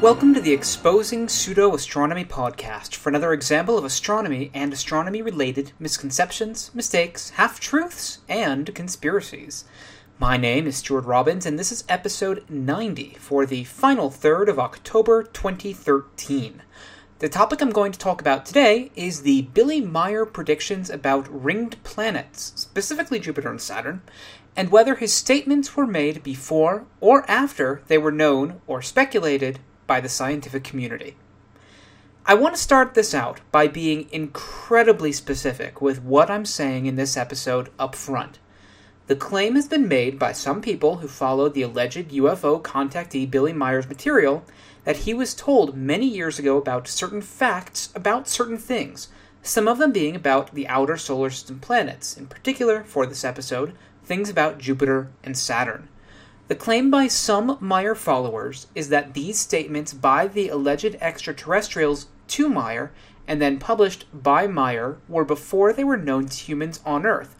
Welcome to the Exposing Pseudo-Astronomy Podcast for another example of astronomy and astronomy-related misconceptions, mistakes, half-truths, and conspiracies. My name is Stuart Robbins, and this is episode 90 for the final third of October 2013. The topic I'm going to talk about today is the Billy Meier predictions about ringed planets, specifically Jupiter and Saturn, and whether his statements were made before or after they were known or speculated by the scientific community. I want to start this out by being incredibly specific with what I'm saying in this episode up front. The claim has been made by some people who followed the alleged UFO contactee Billy Meier's material that he was told many years ago about certain facts about certain things, some of them being about the outer solar system planets, in particular, for this episode, things about Jupiter and Saturn. The claim by some Meier followers is that these statements by the alleged extraterrestrials to Meier, and then published by Meier, were before they were known to humans on Earth.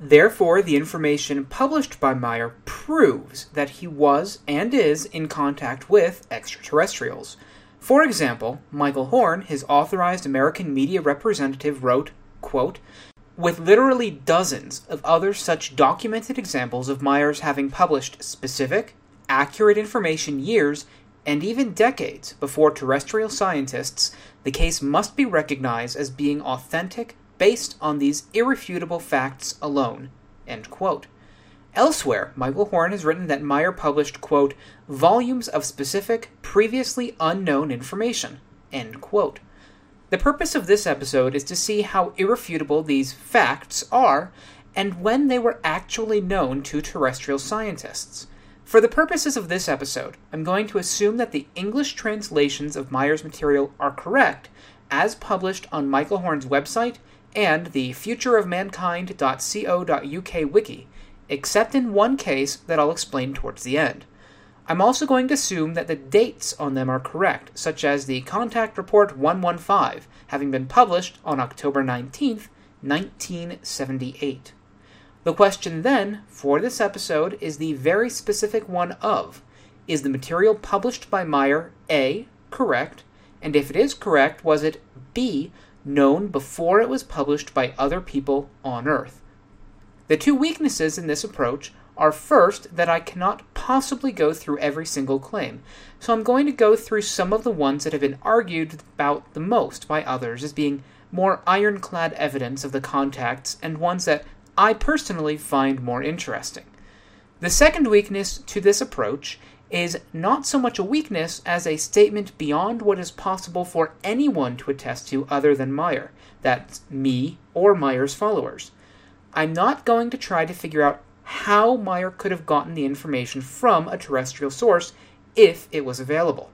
Therefore, the information published by Meier proves that he was and is in contact with extraterrestrials. For example, Michael Horn, his authorized American media representative, wrote, quote, "With literally dozens of other such documented examples of Meier's having published specific, accurate information years and even decades before terrestrial scientists, the case must be recognized as being authentic based on these irrefutable facts alone." End quote. Elsewhere, Michael Horn has written that Meier published, quote, "volumes of specific, previously unknown information." End quote. The purpose of this episode is to see how irrefutable these facts are and when they were actually known to terrestrial scientists. For the purposes of this episode, I'm going to assume that the English translations of Meier's material are correct, as published on Michael Horn's website and the futureofmankind.co.uk wiki, except in one case that I'll explain towards the end. I'm also going to assume that the dates on them are correct, such as the Contact Report 115, having been published on October 19th, 1978. The question then, for this episode, is the very specific one of, is the material published by Meier A, correct, and if it is correct, was it B, known before it was published by other people on Earth? The two weaknesses in this approach are, first, that I cannot possibly go through every single claim, so I'm going to go through some of the ones that have been argued about the most by others as being more ironclad evidence of the contacts and ones that I personally find more interesting. The second weakness to this approach is not so much a weakness as a statement beyond what is possible for anyone to attest to other than Meier, that's me or Meier's followers. I'm not going to try to figure out how Meier could have gotten the information from a terrestrial source if it was available.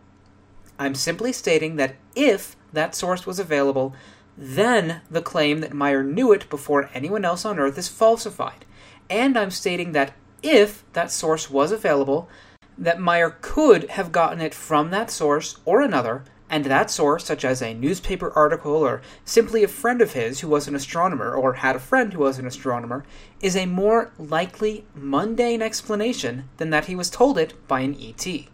I'm simply stating that if that source was available, then the claim that Meier knew it before anyone else on Earth is falsified. And I'm stating that if that source was available, that Meier could have gotten it from that source or another, and that source, such as a newspaper article or simply a friend of his who was an astronomer or had a friend who was an astronomer, is a more likely mundane explanation than that he was told it by an ET.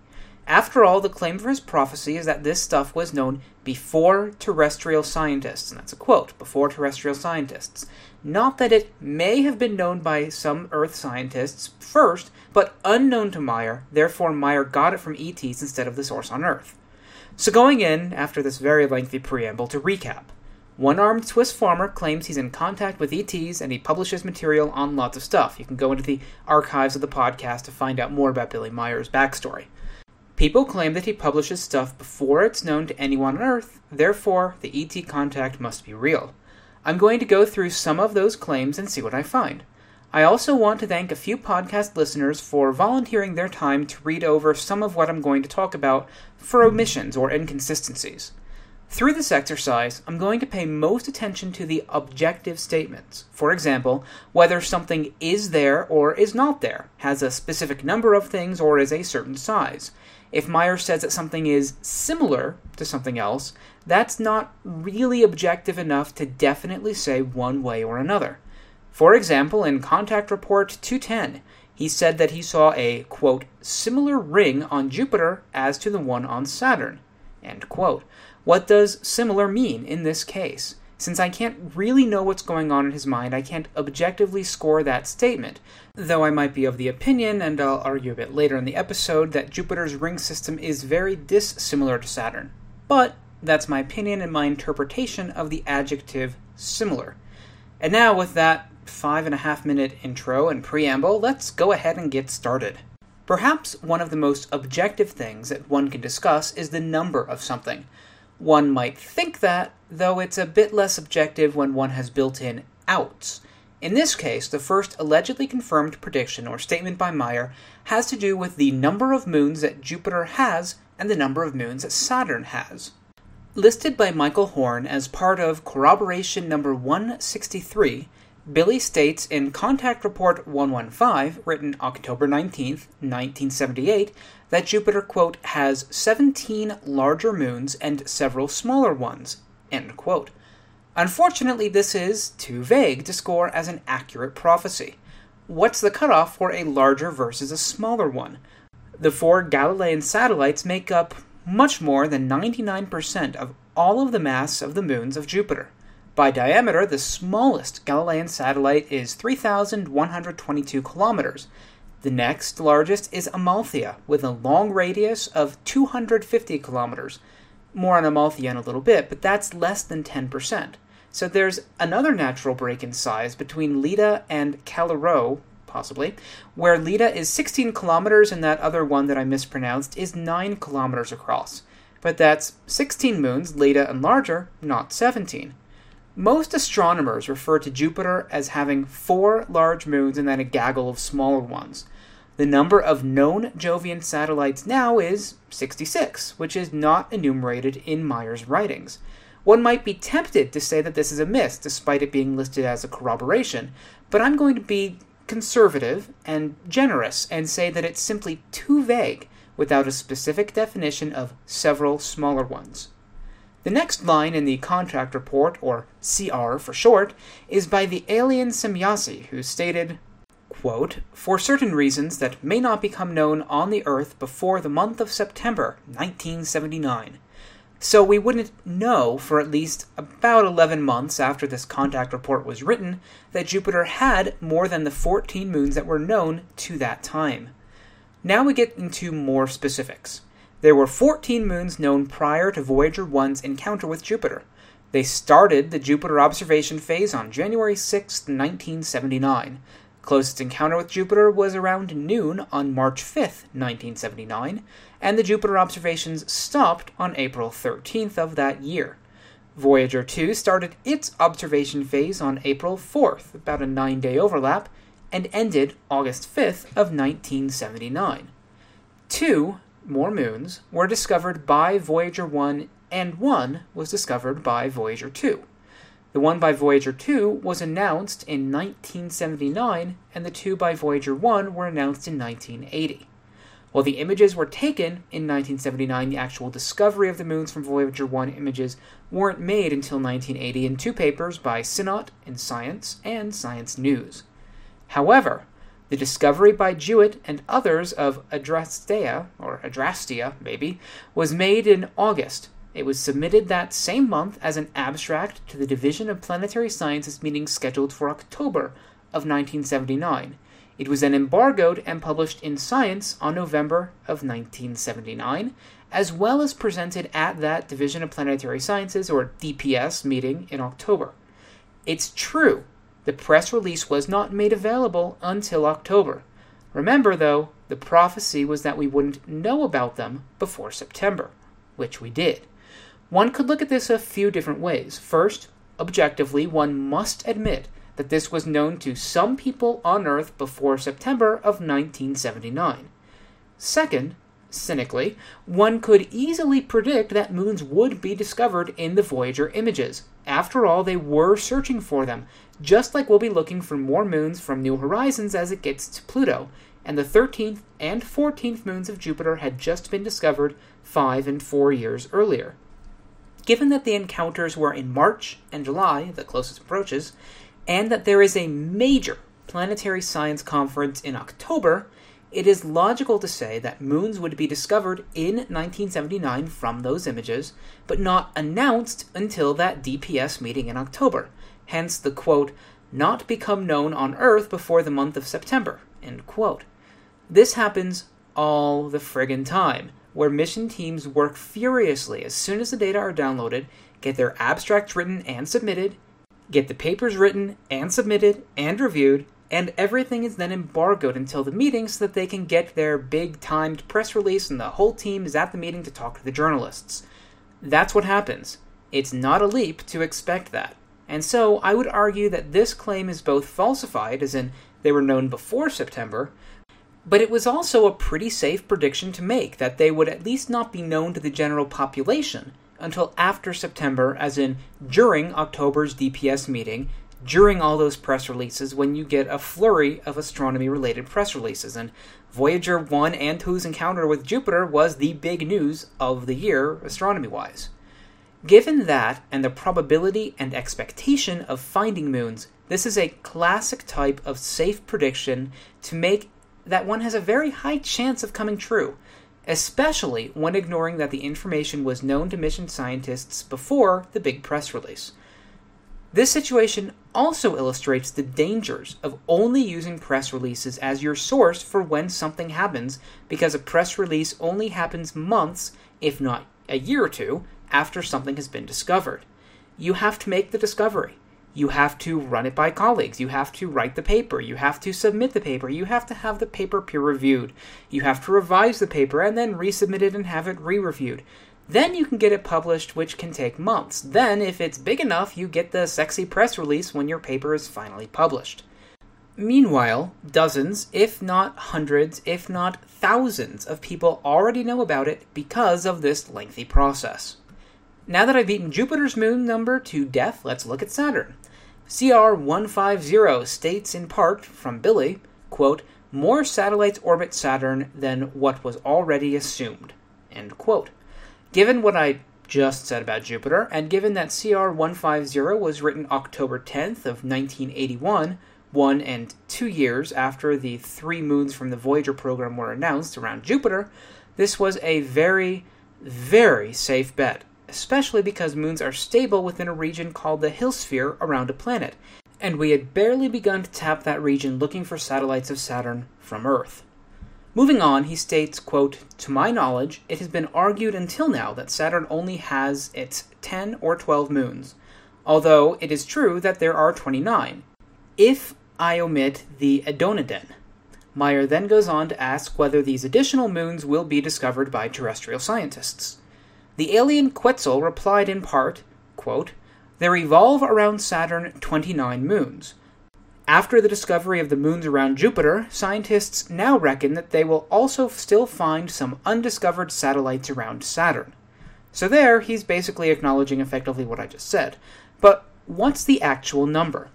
After all, the claim for his prophecy is that this stuff was known before terrestrial scientists, and that's a quote, before terrestrial scientists. Not that it may have been known by some Earth scientists first, but unknown to Meier, therefore Meier got it from ETs instead of the source on Earth. So going in, after this very lengthy preamble, to recap. One-armed Swiss farmer claims he's in contact with ETs, and he publishes material on lots of stuff. You can go into the archives of the podcast to find out more about Billy Meier's backstory. People claim that he publishes stuff before it's known to anyone on Earth, therefore the ET contact must be real. I'm going to go through some of those claims and see what I find. I also want to thank a few podcast listeners for volunteering their time to read over some of what I'm going to talk about for omissions or inconsistencies. Through this exercise, I'm going to pay most attention to the objective statements. For example, whether something is there or is not there, has a specific number of things, or is a certain size. If Meier says that something is similar to something else, that's not really objective enough to definitely say one way or another. For example, in Contact Report 210, he said that he saw a, quote, similar ring on Jupiter as to the one on Saturn, end quote. What does similar mean in this case? Since I can't really know what's going on in his mind, I can't objectively score that statement, though I might be of the opinion, and I'll argue a bit later in the episode, that Jupiter's ring system is very dissimilar to Saturn. But that's my opinion and my interpretation of the adjective similar. And now with that 5.5-minute intro and preamble, let's go ahead and get started. Perhaps one of the most objective things that one can discuss is the number of something. One might think that, though it's a bit less objective when one has built-in outs. In this case, the first allegedly confirmed prediction or statement by Meier has to do with the number of moons that Jupiter has and the number of moons that Saturn has. Listed by Michael Horn as part of corroboration number 163, Billy states in Contact Report 115, written October 19, 1978, that Jupiter, quote, has 17 larger moons and several smaller ones, end quote. Unfortunately, this is too vague to score as an accurate prophecy. What's the cutoff for a larger versus a smaller one? The four Galilean satellites make up much more than 99% of all of the mass of the moons of Jupiter. By diameter, the smallest Galilean satellite is 3,122 kilometers. The next largest is Amalthea, with a long radius of 250 kilometers. More on Amalthea in a little bit, but that's less than 10%. So there's another natural break in size between Leda and Callirhoe, possibly, where Leda is 16 kilometers and that other one that I mispronounced is 9 kilometers across. But that's 16 moons, Leda and larger, not 17. Most astronomers refer to Jupiter as having 4 large moons and then a gaggle of smaller ones. The number of known Jovian satellites now is 66, which is not enumerated in Meier's writings. One might be tempted to say that this is a miss, despite it being listed as a corroboration, but I'm going to be conservative and generous and say that it's simply too vague without a specific definition of several smaller ones. The next line in the Contact Report, or CR for short, is by the alien Semjase, who stated, quote, for certain reasons that may not become known on the Earth before the month of September 1979. So we wouldn't know for at least about 11 months after this Contact Report was written that Jupiter had more than the 14 moons that were known to that time. Now we get into more specifics. There were 14 moons known prior to Voyager 1's encounter with Jupiter. They started the Jupiter observation phase on January 6, 1979. Closest encounter with Jupiter was around noon on March 5, 1979, and the Jupiter observations stopped on April 13th of that year. Voyager 2 started its observation phase on April 4th, about a 9-day overlap, and ended August 5th of 1979. Two more moons were discovered by Voyager 1, and one was discovered by Voyager 2. The one by Voyager 2 was announced in 1979, and the two by Voyager 1 were announced in 1980. While the images were taken in 1979, the actual discovery of the moons from Voyager 1 images weren't made until 1980 in two papers by Sinnott in Science and Science News. However, the discovery by Jewett and others of Adrastea, or Adrastea, maybe, was made in August. It was submitted that same month as an abstract to the Division of Planetary Sciences meeting scheduled for October of 1979. It was then embargoed and published in Science on November of 1979, as well as presented at that Division of Planetary Sciences, or DPS, meeting in October. It's true. The press release was not made available until October. Remember, though, the prophecy was that we wouldn't know about them before September, which we did. One could look at this a few different ways. First, objectively, one must admit that this was known to some people on Earth before September of 1979. Second, cynically, one could easily predict that moons would be discovered in the Voyager images. After all, they were searching for them, just like we'll be looking for more moons from New Horizons as it gets to Pluto, and the 13th and 14th moons of Jupiter had just been discovered 5 and 4 years earlier. Given that the encounters were in March and July, the closest approaches, and that there is a major Planetary Science Conference in October, it is logical to say that moons would be discovered in 1979 from those images, but not announced until that DPS meeting in October, hence the, quote, not become known on Earth before the month of September, end quote. This happens all the friggin' time, where mission teams work furiously as soon as the data are downloaded, get their abstracts written and submitted, get the papers written and submitted and reviewed, and everything is then embargoed until the meeting so that they can get their big-timed press release and the whole team is at the meeting to talk to the journalists. That's what happens. It's not a leap to expect that. And so, I would argue that this claim is both falsified, as in they were known before September, but it was also a pretty safe prediction to make that they would at least not be known to the general population until after September, as in during October's DPS meeting, during all those press releases when you get a flurry of astronomy-related press releases. And Voyager 1 and 2's encounter with Jupiter was the big news of the year, astronomy-wise. Given that, and the probability and expectation of finding moons, this is a classic type of safe prediction to make that one has a very high chance of coming true, especially when ignoring that the information was known to mission scientists before the big press release. This situation also illustrates the dangers of only using press releases as your source for when something happens, because a press release only happens months, if not a year or two, after something has been discovered. You have to make the discovery. You have to run it by colleagues. You have to write the paper. You have to submit the paper. You have to have the paper peer-reviewed. You have to revise the paper and then resubmit it and have it re-reviewed. Then you can get it published, which can take months. Then, if it's big enough, you get the sexy press release when your paper is finally published. Meanwhile, dozens, if not hundreds, if not thousands of people already know about it because of this lengthy process. Now that I've beaten Jupiter's moon number to death, let's look at Saturn. CR 150 states in part, from Billy, quote, more satellites orbit Saturn than what was already assumed, end quote. Given what I just said about Jupiter, and given that CR 150 was written October 10th of 1981, 1 and 2 years after the 3 moons from the Voyager program were announced around Jupiter, this was a very, very safe bet, especially because moons are stable within a region called the Hill Sphere around a planet, and we had barely begun to tap that region looking for satellites of Saturn from Earth. Moving on, he states, quote, to my knowledge, it has been argued until now that Saturn only has its 10 or 12 moons, although it is true that there are 29, if I omit the Adonaden. Meier then goes on to ask whether these additional moons will be discovered by terrestrial scientists. The alien Quetzal replied in part, quote, there revolve around Saturn 29 moons. After the discovery of the moons around Jupiter, scientists now reckon that they will also still find some undiscovered satellites around Saturn. So there, he's basically acknowledging effectively what I just said. But what's the actual number?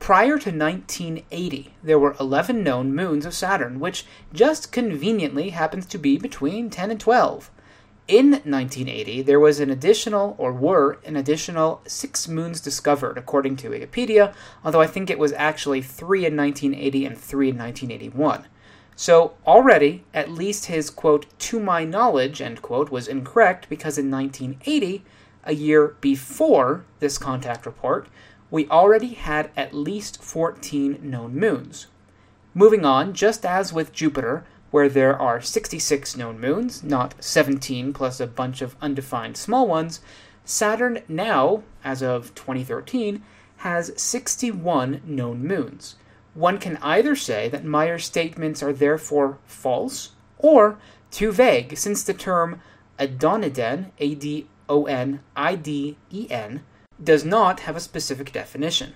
Prior to 1980, there were 11 known moons of Saturn, which just conveniently happens to be between 10 and 12. In 1980, there was an additional, or were an additional, 6 moons discovered, according to Wikipedia, although I think it was actually 3 in 1980 and 3 in 1981. So already, at least his, quote, to my knowledge, end quote, was incorrect, because in 1980, a year before this contact report, we already had at least 14 known moons. Moving on, just as with Jupiter, where there are 66 known moons, not 17 plus a bunch of undefined small ones, Saturn now, as of 2013, has 61 known moons. One can either say that Meier's statements are therefore false, or too vague, since the term Adoniden, A-D-O-N-I-D-E-N, does not have a specific definition.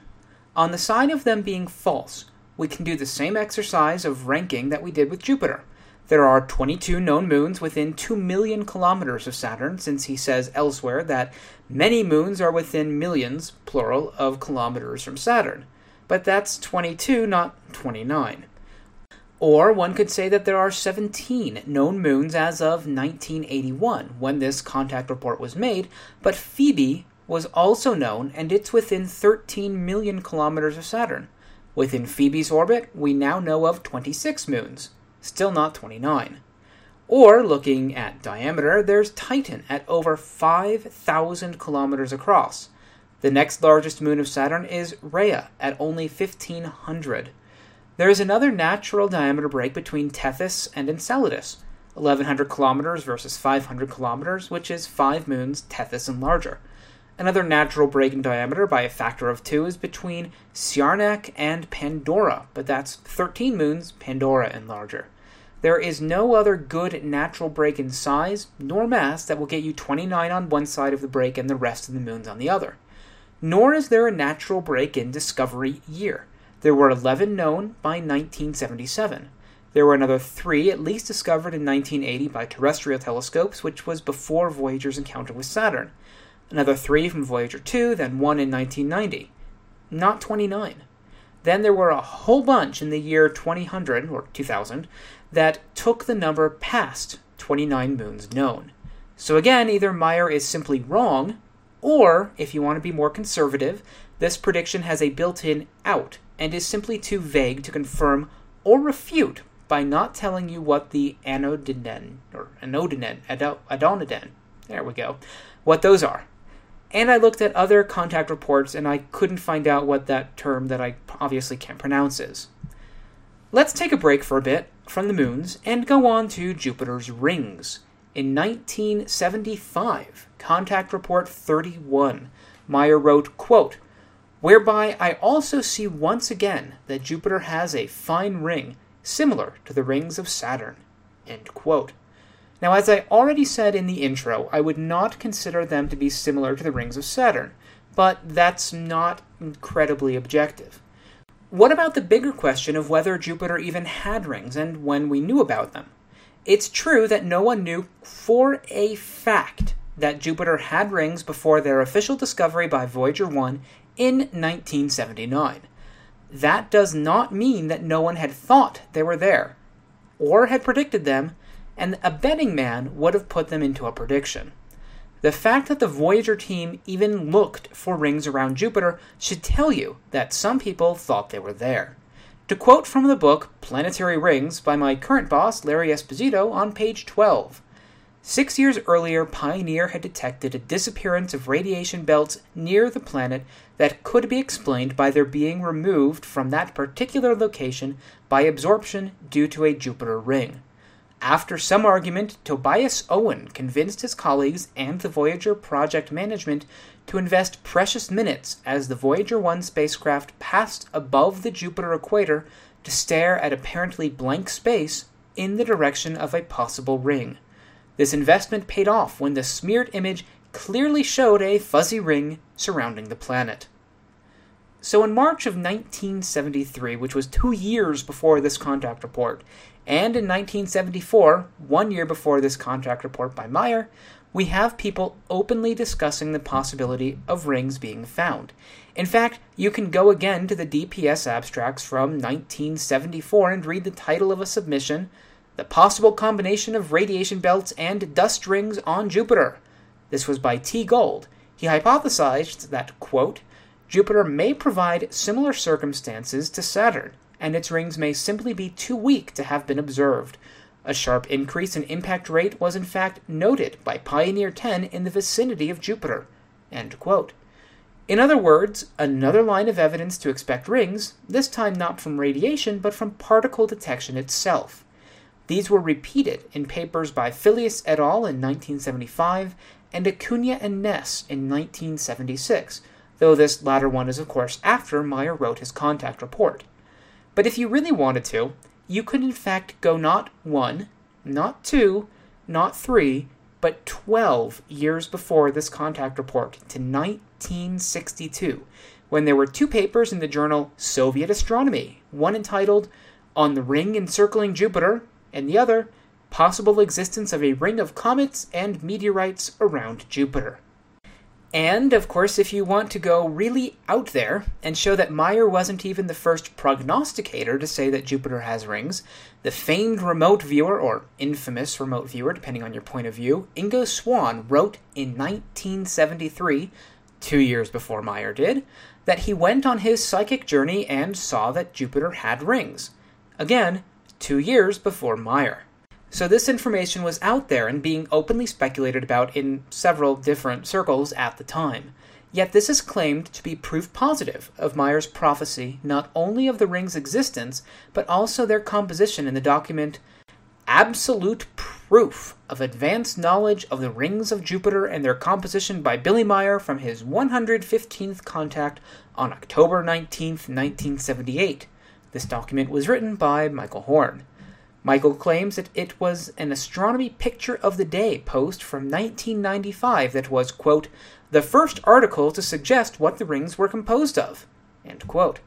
On the side of them being false, we can do the same exercise of ranking that we did with Jupiter. There are 22 known moons within 2 million kilometers of Saturn, since he says elsewhere that many moons are within millions, plural, of kilometers from Saturn. But that's 22, not 29. Or one could say that there are 17 known moons as of 1981, when this contact report was made, but Phoebe was also known, and it's within 13 million kilometers of Saturn. Within Phoebe's orbit, we now know of 26 moons, still not 29. Or, looking at diameter, there's Titan at over 5,000 kilometers across. The next largest moon of Saturn is Rhea at only 1,500. There is another natural diameter break between Tethys and Enceladus, 1,100 kilometers versus 500 kilometers, which is 5 moons Tethys and larger. Another natural break in diameter by a factor of 2 is between Sarnak and Pandora, but that's 13 moons Pandora and larger. There is no other good natural break in size nor mass that will get you 29 on one side of the break and the rest of the moons on the other. Nor is there a natural break in discovery year. There were 11 known by 1977. There were another 3 at least discovered in 1980 by terrestrial telescopes, which was before Voyager's encounter with Saturn. Another 3 from Voyager 2, then 1 in 1990. Not 29. Then there were a whole bunch in the year 2000, or 2000, that took the number past 29 moons known. So again, either Meier is simply wrong, or, if you want to be more conservative, this prediction has a built-in out, and is simply too vague to confirm or refute by not telling you what the what those are. And I looked at other contact reports, and I couldn't find out what that term that I obviously can't pronounce is. Let's take a break for a bit from the moons and go on to Jupiter's rings. In 1975, Contact Report 31, Meier wrote, quote, "Whereby I also see once again that Jupiter has a fine ring similar to the rings of Saturn," end quote. Now, as I already said in the intro, I would not consider them to be similar to the rings of Saturn, but that's not incredibly objective. What about the bigger question of whether Jupiter even had rings and when we knew about them? It's true that no one knew for a fact that Jupiter had rings before their official discovery by Voyager 1 in 1979. That does not mean that no one had thought they were there, or had predicted them, and a betting man would have put them into a prediction. The fact that the Voyager team even looked for rings around Jupiter should tell you that some people thought they were there. To quote from the book Planetary Rings by my current boss, Larry Esposito, on page 12, "6 years earlier, Pioneer had detected a disappearance of radiation belts near the planet that could be explained by their being removed from that particular location by absorption due to a Jupiter ring. After some argument, Tobias Owen convinced his colleagues and the Voyager project management to invest precious minutes as the Voyager 1 spacecraft passed above the Jupiter equator to stare at apparently blank space in the direction of a possible ring. This investment paid off when the smeared image clearly showed a fuzzy ring surrounding the planet." So in March of 1973, which was 2 years before this contact report, and in 1974, 1 year before this contact report by Meier, we have people openly discussing the possibility of rings being found. In fact, you can go again to the DPS abstracts from 1974 and read the title of a submission, "The Possible Combination of Radiation Belts and Dust Rings on Jupiter." This was by T. Gold. He hypothesized that, quote, "Jupiter may provide similar circumstances to Saturn, and its rings may simply be too weak to have been observed. A sharp increase in impact rate was in fact noted by Pioneer 10 in the vicinity of Jupiter," end quote. In other words, another line of evidence to expect rings, this time not from radiation, but from particle detection itself. These were repeated in papers by Phileas et al. In 1975 and Acuna and Ness in 1976, though this latter one is of course after Meier wrote his contact report. But if you really wanted to, you could in fact go not 1, not 2, not 3, but 12 years before this contact report to 1962, when there were 2 papers in the journal Soviet Astronomy, one entitled "On the Ring Encircling Jupiter," and the other "Possible Existence of a Ring of Comets and Meteorites Around Jupiter." And, of course, if you want to go really out there and show that Meier wasn't even the first prognosticator to say that Jupiter has rings, the famed remote viewer, or infamous remote viewer, depending on your point of view, Ingo Swann wrote in 1973, 2 years before Meier did, that he went on his psychic journey and saw that Jupiter had rings. Again, 2 years before Meier. So this information was out there and being openly speculated about in several different circles at the time. Yet this is claimed to be proof positive of Meier's prophecy, not only of the rings' existence, but also their composition in the document Absolute Proof of Advanced Knowledge of the Rings of Jupiter and Their Composition by Billy Meier from his 115th contact on October 19, 1978. This document was written by Michael Horn. Michael claims that it was an Astronomy Picture of the Day post from 1995 that was, quote, the first article to suggest what the rings were composed of, end quote.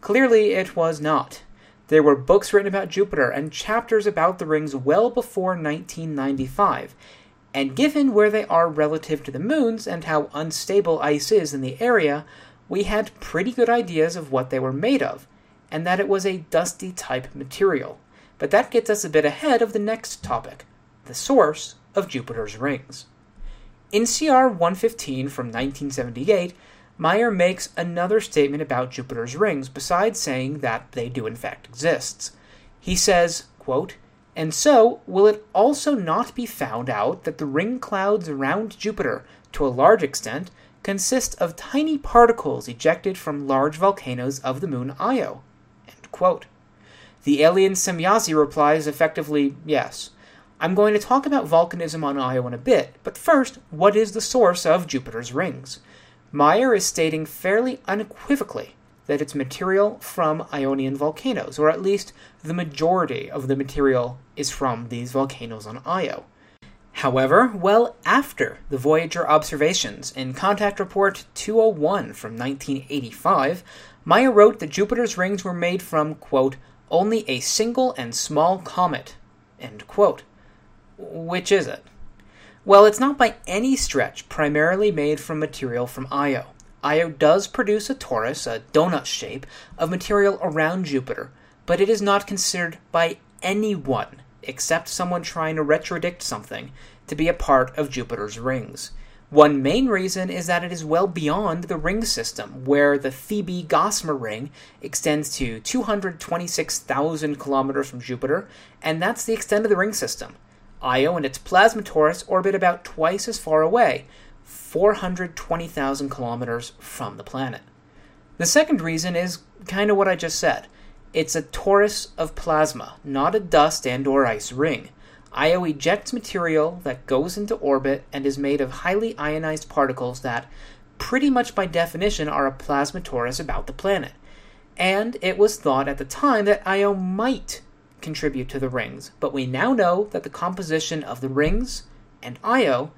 Clearly it was not. There were books written about Jupiter and chapters about the rings well before 1995, and given where they are relative to the moons and how unstable ice is in the area, we had pretty good ideas of what they were made of, and that it was a dusty type material. But that gets us a bit ahead of the next topic, the source of Jupiter's rings. In CR 115 from 1978, Meier makes another statement about Jupiter's rings besides saying that they do in fact exist. He says, quote, and so, will it also not be found out that the ring clouds around Jupiter, to a large extent, consist of tiny particles ejected from large volcanoes of the moon Io, end quote. The alien Semjase replies effectively, yes. I'm going to talk about volcanism on Io in a bit, but first, what is the source of Jupiter's rings? Meier is stating fairly unequivocally that it's material from Ionian volcanoes, or at least the majority of the material is from these volcanoes on Io. However, well after the Voyager observations in Contact Report 201 from 1985, Meier wrote that Jupiter's rings were made from, quote, only a single and small comet, end quote. Which is it? Well, it's not by any stretch primarily made from material from Io. Io does produce a torus, a donut shape, of material around Jupiter, but it is not considered by anyone, except someone trying to retrodict something, to be a part of Jupiter's rings. One main reason is that it is well beyond the ring system, where the Thebe gossamer ring extends to 226,000 kilometers from Jupiter, and that's the extent of the ring system. Io and its plasma torus orbit about twice as far away, 420,000 kilometers from the planet. The second reason is kind of what I just said. It's a torus of plasma, not a dust and or ice ring. Io ejects material that goes into orbit and is made of highly ionized particles that, pretty much by definition, are a plasma torus about the planet. And it was thought at the time that Io might contribute to the rings, but we now know that the composition of the rings and Io,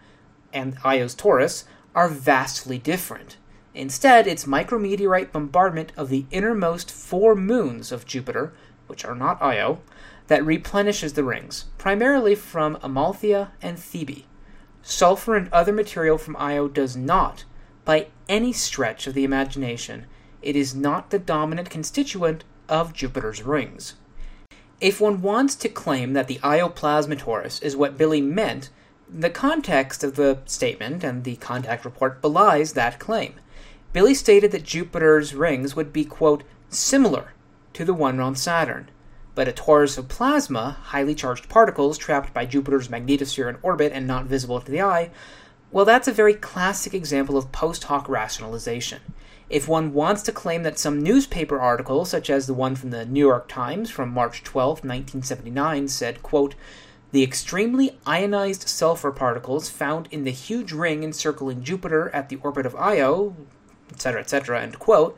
and Io's torus, are vastly different. Instead, it's micrometeorite bombardment of the innermost four moons of Jupiter, which are not Io, that replenishes the rings, primarily from Amalthea and Thebe. Sulfur and other material from Io does not, by any stretch of the imagination, it is not the dominant constituent of Jupiter's rings. If one wants to claim that the Io plasma torus is what Billy meant, the context of the statement and the contact report belies that claim. Billy stated that Jupiter's rings would be, quote, similar to the one on Saturn, but a torus of plasma, highly charged particles trapped by Jupiter's magnetosphere in orbit and not visible to the eye, well, that's a very classic example of post hoc rationalization. If one wants to claim that some newspaper article, such as the one from the New York Times from March 12, 1979, said, quote, the extremely ionized sulfur particles found in the huge ring encircling Jupiter at the orbit of Io, etc., end quote,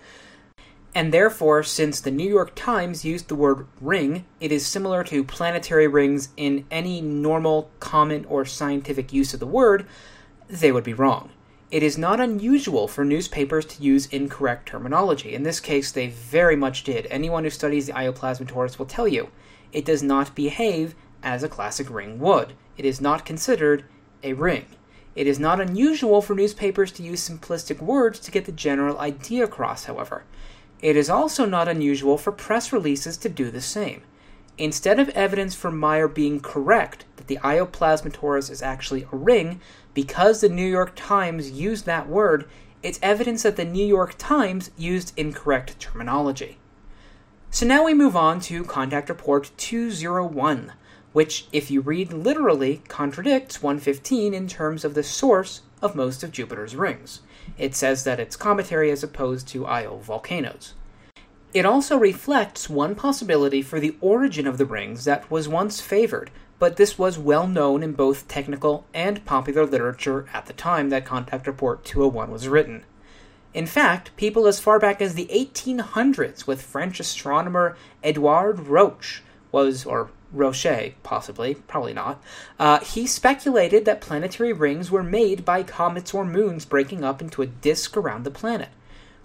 and therefore, since the New York Times used the word ring, it is similar to planetary rings in any normal, common, or scientific use of the word, they would be wrong. It is not unusual for newspapers to use incorrect terminology. In this case, they very much did. Anyone who studies the Io plasma torus will tell you, it does not behave as a classic ring would. It is not considered a ring. It is not unusual for newspapers to use simplistic words to get the general idea across, however. It is also not unusual for press releases to do the same. Instead of evidence for Meier being correct that the Io plasma torus is actually a ring, because the New York Times used that word, It's evidence that the New York Times used incorrect terminology. So now we move on to Contact Report 201, which, if you read literally, contradicts 115 in terms of the source of most of Jupiter's rings. It says that it's cometary as opposed to Io volcanoes. It also reflects one possibility for the origin of the rings that was once favored, but this was well known in both technical and popular literature at the time that Contact Report 201 was written. In fact, people as far back as the 1800s with French astronomer Edouard Roche he speculated that planetary rings were made by comets or moons breaking up into a disk around the planet.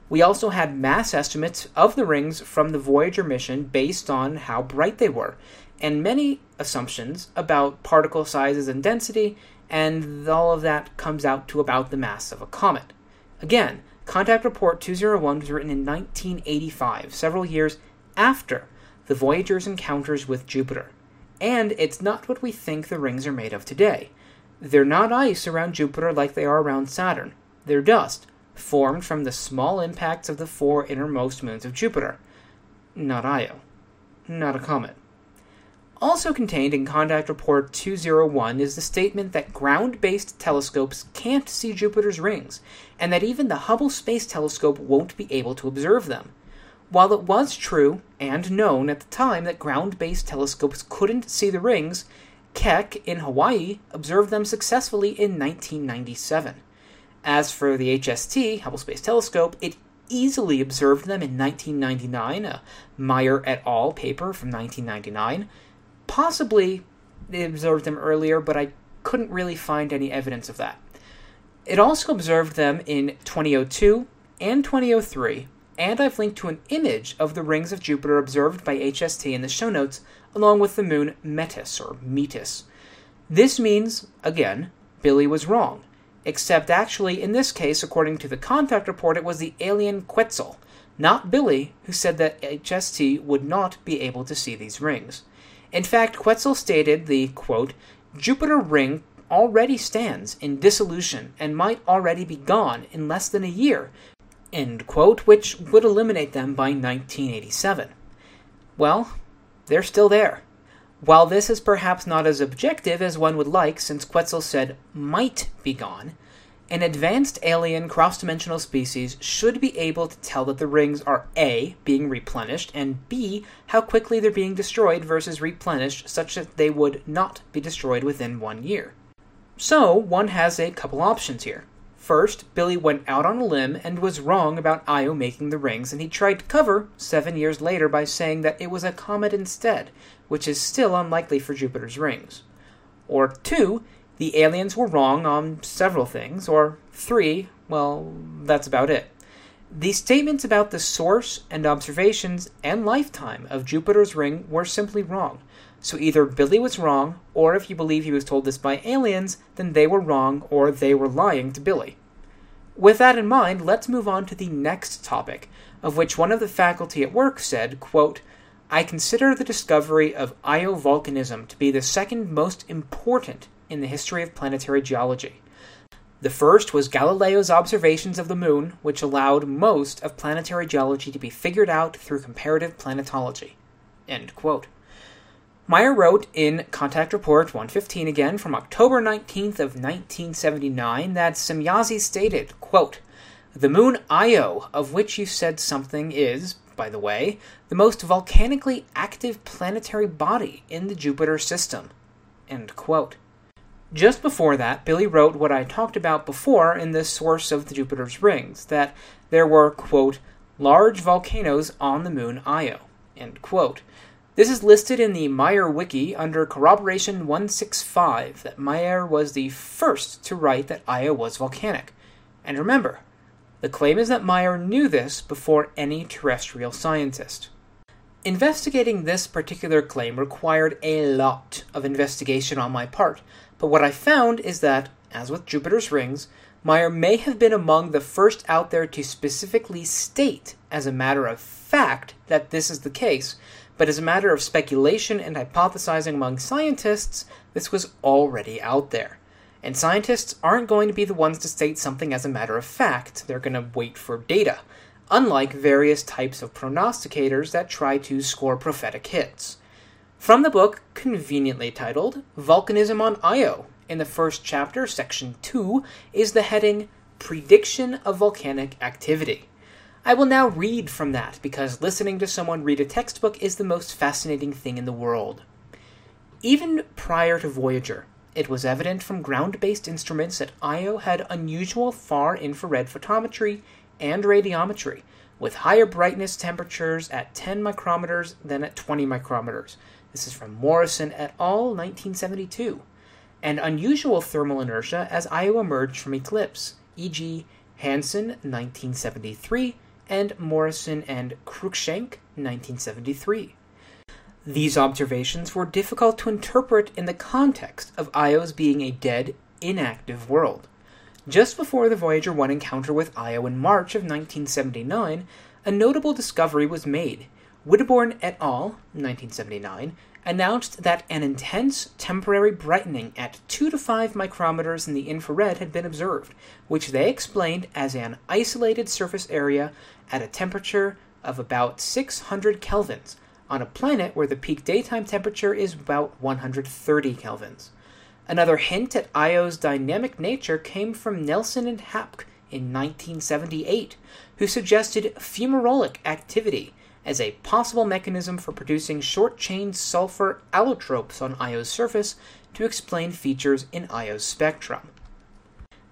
We also had mass estimates of the rings from the Voyager mission based on how bright they were, and many assumptions about particle sizes and density, and all of that comes out to about the mass of a comet. Again, Contact Report 201 was written in 1985, several years after the Voyager's encounters with Jupiter. And it's not what we think the rings are made of today. They're not ice around Jupiter like they are around Saturn. They're dust, formed from the small impacts of the four innermost moons of Jupiter. Not Io. Not a comet. Also contained in Contact Report 201 is the statement that ground-based telescopes can't see Jupiter's rings, and that even the Hubble Space Telescope won't be able to observe them. While it was true and known at the time that ground-based telescopes couldn't see the rings, Keck in Hawaii observed them successfully in 1997. As for the HST, Hubble Space Telescope, it easily observed them in 1999, a Meier et al. Paper from 1999. Possibly they observed them earlier, but I couldn't really find any evidence of that. It also observed them in 2002 and 2003, and I've linked to an image of the rings of Jupiter observed by HST in the show notes, along with the moon Metis, or Metis. This means, again, Billy was wrong, except actually, in this case, according to the Contact Report, it was the alien Quetzal, not Billy, who said that HST would not be able to see these rings. In fact, Quetzal stated the, quote, Jupiter ring already stands in dissolution and might already be gone in less than a year, end quote, which would eliminate them by 1987. Well, they're still there. While this is perhaps not as objective as one would like, since Quetzal said might be gone, an advanced alien cross-dimensional species should be able to tell that the rings are A, being replenished, and B, how quickly they're being destroyed versus replenished, such that they would not be destroyed within 1 year. So, one has a couple options here. First, Billy went out on a limb and was wrong about Io making the rings, and he tried to cover 7 years later by saying that it was a comet instead, which is still unlikely for Jupiter's rings. Or two, the aliens were wrong on several things. Or three, well, that's about it. These statements about the source and observations and lifetime of Jupiter's ring were simply wrong. So either Billy was wrong, or if you believe he was told this by aliens, then they were wrong or they were lying to Billy. With that in mind, let's move on to the next topic, of which one of the faculty at work said, quote, I consider the discovery of Io volcanism to be the second most important in the history of planetary geology. The first was Galileo's observations of the moon, which allowed most of planetary geology to be figured out through comparative planetology. End quote. Meier wrote in Contact Report 115 again from October 19th of 1979 that Semjase stated, quote, the moon Io, of which you said something, is, by the way, the most volcanically active planetary body in the Jupiter system. End quote. Just before that, Billy wrote what I talked about before in the source of the Jupiter's rings, that there were, quote, large volcanoes on the moon Io, end quote. This is listed in the Meier Wiki under Corroboration 165, that Meier was the first to write that Io was volcanic. And remember, the claim is that Meier knew this before any terrestrial scientist. Investigating this particular claim required a lot of investigation on my part, but what I found is that, as with Jupiter's rings, Meier may have been among the first out there to specifically state, as a matter of fact, that this is the case, but as a matter of speculation and hypothesizing among scientists, this was already out there. And scientists aren't going to be the ones to state something as a matter of fact. They're going to wait for data, unlike various types of prognosticators that try to score prophetic hits. From the book, conveniently titled Volcanism on Io, in the first chapter, section 2, is the heading Prediction of Volcanic Activity. I will now read from that, because listening to someone read a textbook is the most fascinating thing in the world. Even prior to Voyager, it was evident from ground-based instruments that Io had unusual far-infrared photometry and radiometry, with higher brightness temperatures at 10 micrometers than at 20 micrometers. This is from Morrison et al., 1972. And unusual thermal inertia as Io emerged from eclipse, e.g. Hansen, 1973, and Morrison and Cruikshank, 1973. These observations were difficult to interpret in the context of Io's being a dead, inactive world. Just before the Voyager 1 encounter with Io in March of 1979, a notable discovery was made. Whitteborn et al., 1979, announced that an intense temporary brightening at 2 to 5 micrometers in the infrared had been observed, which they explained as an isolated surface area at a temperature of about 600 kelvins, on a planet where the peak daytime temperature is about 130 kelvins. Another hint at Io's dynamic nature came from Nelson and Hapke in 1978, who suggested fumarolic activity as a possible mechanism for producing short-chain sulfur allotropes on Io's surface to explain features in Io's spectrum.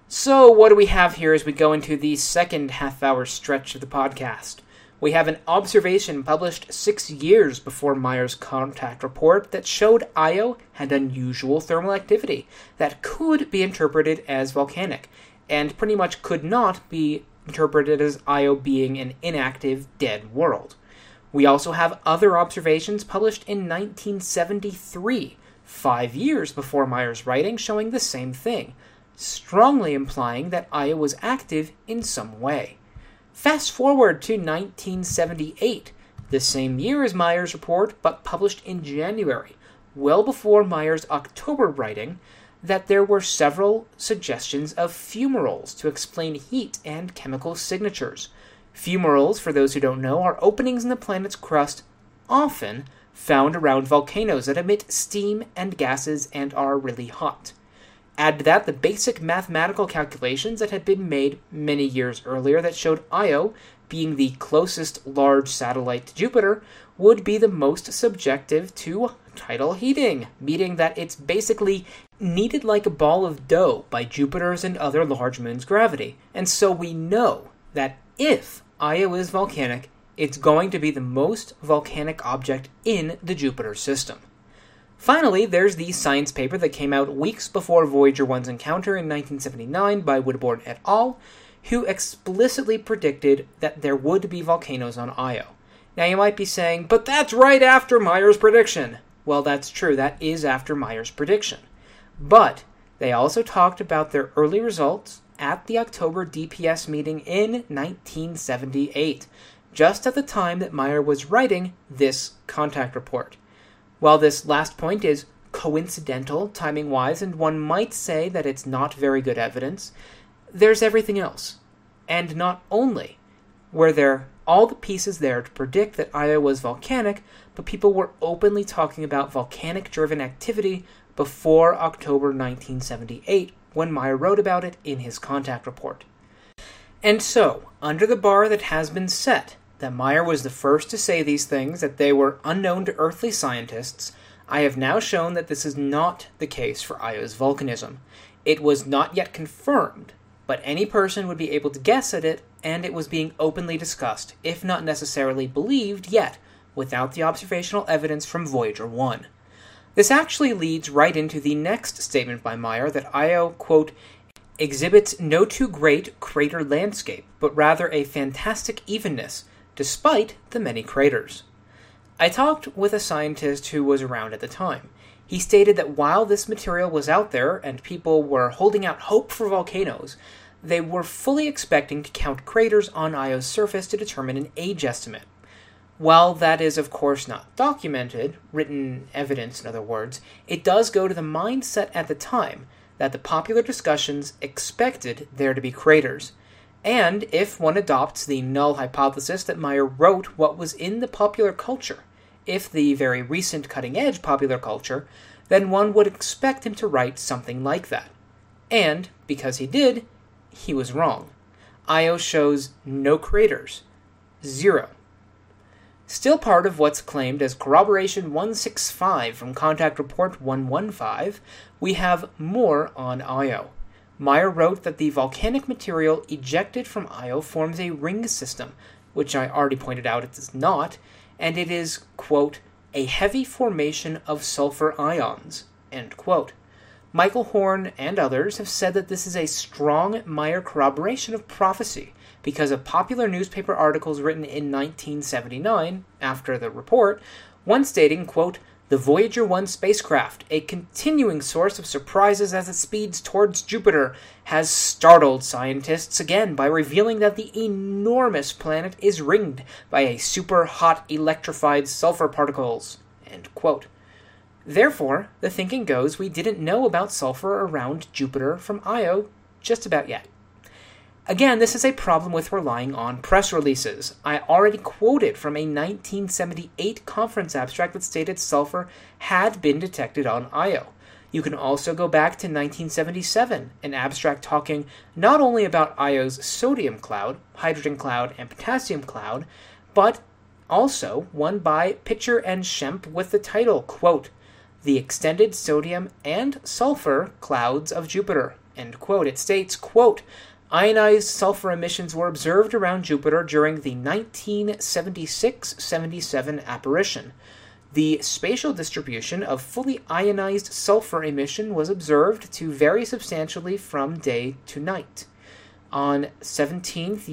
So what do we have here as we go into the second half-hour stretch of the podcast? We have an observation published 6 years before Meier's contact report that showed Io had unusual thermal activity that could be interpreted as volcanic, and pretty much could not be interpreted as Io being an inactive, dead world. We also have other observations published in 1973, 5 years before Meier's writing, showing the same thing, strongly implying that Io was active in some way. Fast forward to 1978, the same year as Meier's report, but published in January, well before Meier's October writing, that there were several suggestions of fumaroles to explain heat and chemical signatures. Fumaroles, for those who don't know, are openings in the planet's crust, often found around volcanoes that emit steam and gases and are really hot. Add to that the basic mathematical calculations that had been made many years earlier that showed Io, being the closest large satellite to Jupiter, would be the most subjective to tidal heating, meaning that it's basically kneaded like a ball of dough by Jupiter's and other large moons' gravity. And so we know that if Io is volcanic, it's going to be the most volcanic object in the Jupiter system. Finally, there's the science paper that came out weeks before Voyager 1's encounter in 1979 by Whitteborn et al., who explicitly predicted that there would be volcanoes on Io. Now you might be saying, but that's right after Meier's prediction! Well, that's true, that is after Meier's prediction. But they also talked about their early results at the October DPS meeting in 1978, just at the time that Meier was writing this contact report. While this last point is coincidental, timing-wise, and one might say that it's not very good evidence, there's everything else. And not only were there all the pieces there to predict that Io was volcanic, but people were openly talking about volcanic-driven activity before October 1978, when Meier wrote about it in his contact report. And so, under the bar that has been set, that Meier was the first to say these things, that they were unknown to earthly scientists, I have now shown that this is not the case for Io's volcanism. It was not yet confirmed, but any person would be able to guess at it, and it was being openly discussed, if not necessarily believed yet, without the observational evidence from Voyager 1. This actually leads right into the next statement by Meier that Io, quote, exhibits no too great crater landscape, but rather a fantastic evenness, despite the many craters. I talked with a scientist who was around at the time. He stated that while this material was out there and people were holding out hope for volcanoes, they were fully expecting to count craters on Io's surface to determine an age estimate. While that is of course not documented, written evidence in other words, it does go to the mindset at the time that the popular discussions expected there to be craters, and if one adopts the null hypothesis that Meier wrote what was in the popular culture, if the very recent cutting-edge popular culture, then one would expect him to write something like that. And, because he did, he was wrong. Io shows no craters. 0. Still part of what's claimed as Corroboration 165 from Contact Report 115, we have more on Io. Meier wrote that the volcanic material ejected from Io forms a ring system, which I already pointed out it does not, and it is, quote, a heavy formation of sulfur ions, end quote. Michael Horn and others have said that this is a strong Meier corroboration of prophecy because of popular newspaper articles written in 1979, after the report, one stating, quote, the Voyager 1 spacecraft, a continuing source of surprises as it speeds towards Jupiter, has startled scientists again by revealing that the enormous planet is ringed by a super-hot electrified sulfur particles, end quote. Therefore, the thinking goes we didn't know about sulfur around Jupiter from Io just about yet. Again, this is a problem with relying on press releases. I already quoted from a 1978 conference abstract that stated sulfur had been detected on Io. You can also go back to 1977, an abstract talking not only about Io's sodium cloud, hydrogen cloud, and potassium cloud, but also one by Pitcher and Shemp with the title, quote, the extended sodium and sulfur clouds of Jupiter, end quote. It states, quote, ionized sulfur emissions were observed around Jupiter during the 1976-77 apparition. The spatial distribution of fully ionized sulfur emission was observed to vary substantially from day to night. On 17th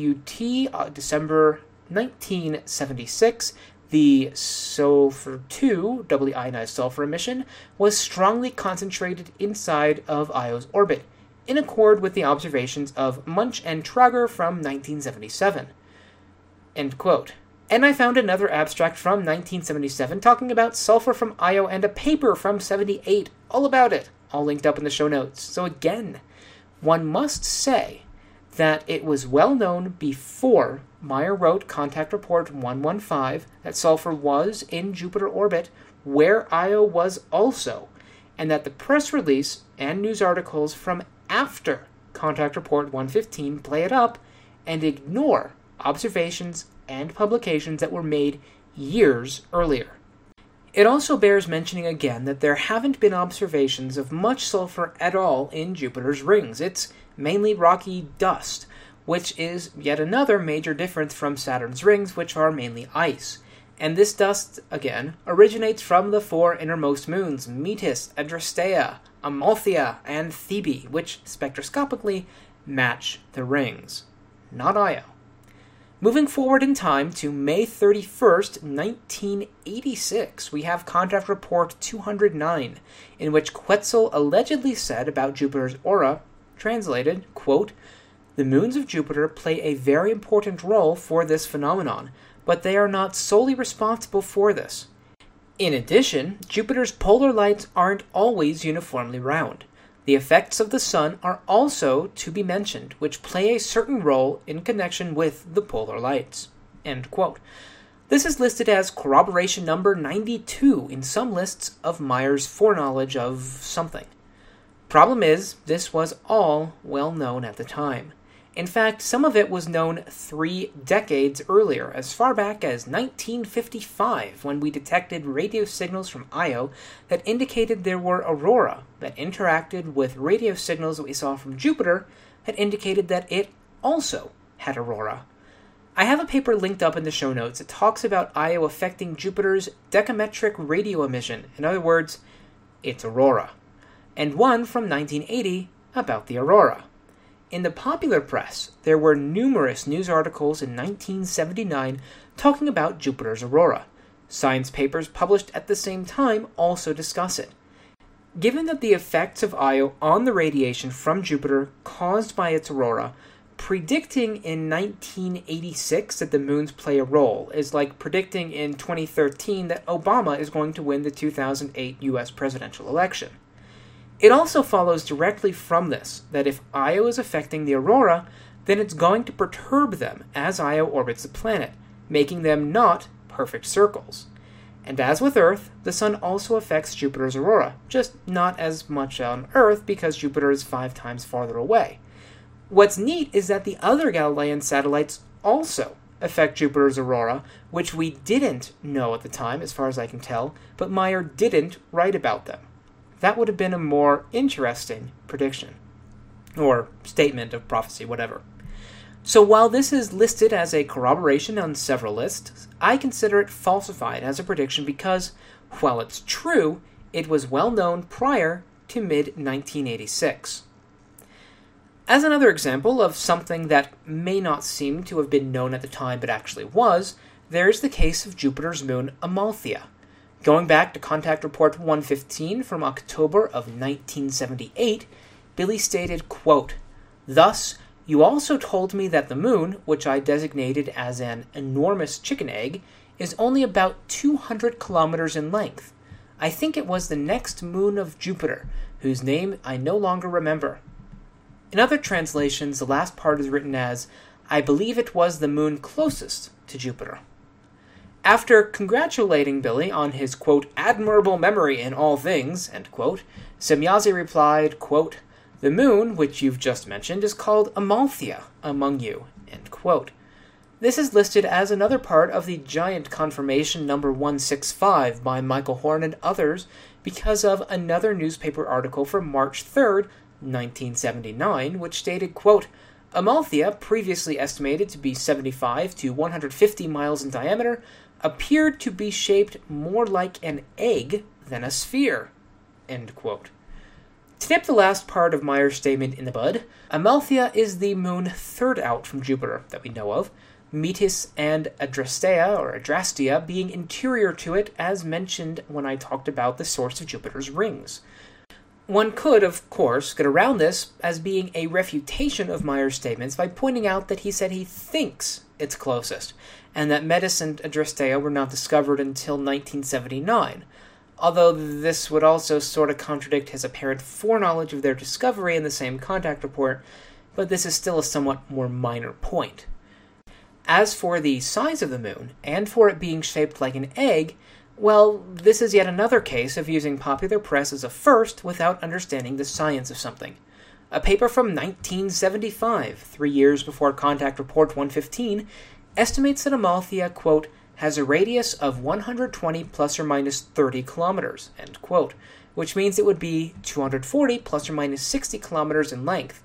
UT, December 1976, the sulfur 2, doubly ionized sulfur emission, was strongly concentrated inside of Io's orbit, in accord with the observations of Munch and Trager from 1977. End quote. And I found another abstract from 1977 talking about sulfur from Io and a paper from 78 all about it, all linked up in the show notes. So again, one must say that it was well known before Meier wrote Contact Report 115 that sulfur was in Jupiter orbit, where Io was also, and that the press release and news articles from after Contact Report 115 play it up and ignore observations and publications that were made years earlier. It also bears mentioning again that there haven't been observations of much sulfur at all in Jupiter's rings. It's mainly rocky dust, which is yet another major difference from Saturn's rings, which are mainly ice. And this dust, again, originates from the four innermost moons, Metis, Adrastea, Amalthea, and Thebe, which spectroscopically match the rings, not Io. Moving forward in time to May 31st, 1986, we have Contact Report 209, in which Quetzal allegedly said about Jupiter's aura, translated, quote, the moons of Jupiter play a very important role for this phenomenon, but they are not solely responsible for this. In addition, Jupiter's polar lights aren't always uniformly round. The effects of the sun are also to be mentioned, which play a certain role in connection with the polar lights, end quote. This is listed as corroboration number 92 in some lists of Meier's foreknowledge of something. Problem is, this was all well known at the time. In fact, some of it was known 3 decades earlier, as far back as 1955, when we detected radio signals from Io that indicated there were aurora that interacted with radio signals that we saw from Jupiter that indicated that it also had aurora. I have a paper linked up in the show notes that talks about Io affecting Jupiter's decametric radio emission, in other words, its aurora, and one from 1980 about the aurora. In the popular press, there were numerous news articles in 1979 talking about Jupiter's aurora. Science papers published at the same time also discuss it. Given that the effects of Io on the radiation from Jupiter caused by its aurora, predicting in 1986 that the moons play a role is like predicting in 2013 that Obama is going to win the 2008 US presidential election. It also follows directly from this that if Io is affecting the aurora, then it's going to perturb them as Io orbits the planet, making them not perfect circles. And as with Earth, the Sun also affects Jupiter's aurora, just not as much on Earth because Jupiter is 5 times farther away. What's neat is that the other Galilean satellites also affect Jupiter's aurora, which we didn't know at the time, as far as I can tell, but Meier didn't write about them. That would have been a more interesting prediction, or statement of prophecy, whatever. So while this is listed as a corroboration on several lists, I consider it falsified as a prediction because, while it's true, it was well known prior to mid-1986. As another example of something that may not seem to have been known at the time but actually was, there is the case of Jupiter's moon Amalthea. Going back to Contact Report 115 from October of 1978, Billy stated, quote, "Thus, you also told me that the moon, which I designated as an enormous chicken egg, is only about 200 kilometers in length. I think it was the next moon of Jupiter, whose name I no longer remember." In other translations, the last part is written as, "I believe it was the moon closest to Jupiter." After congratulating Billy on his, quote, "admirable memory in all things," end quote, Semjase replied, quote, "The moon, which you've just mentioned, is called Amalthea among you," end quote. This is listed as another part of the giant confirmation number 165 by Michael Horn and others because of another newspaper article from March 3rd, 1979, which stated, quote, "Amalthea, previously estimated to be 75 to 150 miles in diameter, appeared to be shaped more like an egg than a sphere," end quote. To nip the last part of Meier's statement in the bud, Amalthea is the moon third out from Jupiter that we know of, Metis and Adrastea being interior to it as mentioned when I talked about the source of Jupiter's rings. One could, of course, get around this as being a refutation of Meier's statements by pointing out that he said he thinks it's closest, and that Metis and Adrastea were not discovered until 1979. Although this would also sort of contradict his apparent foreknowledge of their discovery in the same contact report, but this is still a somewhat more minor point. As for the size of the moon, and for it being shaped like an egg, well, this is yet another case of using popular press as a first without understanding the science of something. A paper from 1975, 3 years before Contact Report 115, estimates that Amalthea, quote, "has a radius of 120 plus or minus 30 kilometers," end quote, which means it would be 240 plus or minus 60 kilometers in length.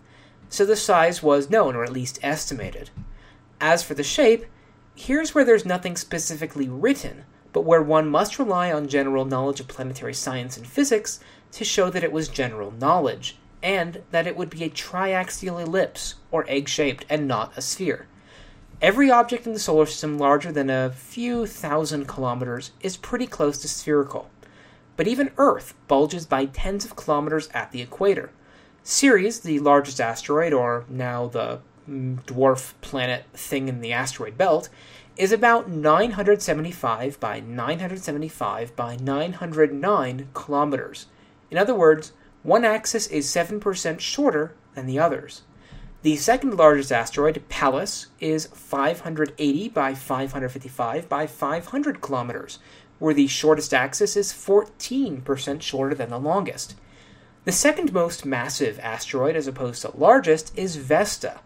So the size was known, or at least estimated. As for the shape, here's where there's nothing specifically written, but where one must rely on general knowledge of planetary science and physics to show that it was general knowledge, and that it would be a triaxial ellipse, or egg-shaped, and not a sphere. Every object in the solar system larger than a few thousand kilometers is pretty close to spherical. But even Earth bulges by tens of kilometers at the equator. Ceres, the largest asteroid, or now the dwarf planet thing in the asteroid belt, is about 975 by 975 by 909 kilometers. In other words, one axis is 7% shorter than the others. The second largest asteroid, Pallas, is 580 by 555 by 500 kilometers, where the shortest axis is 14% shorter than the longest. The second most massive asteroid, as opposed to largest, is Vesta.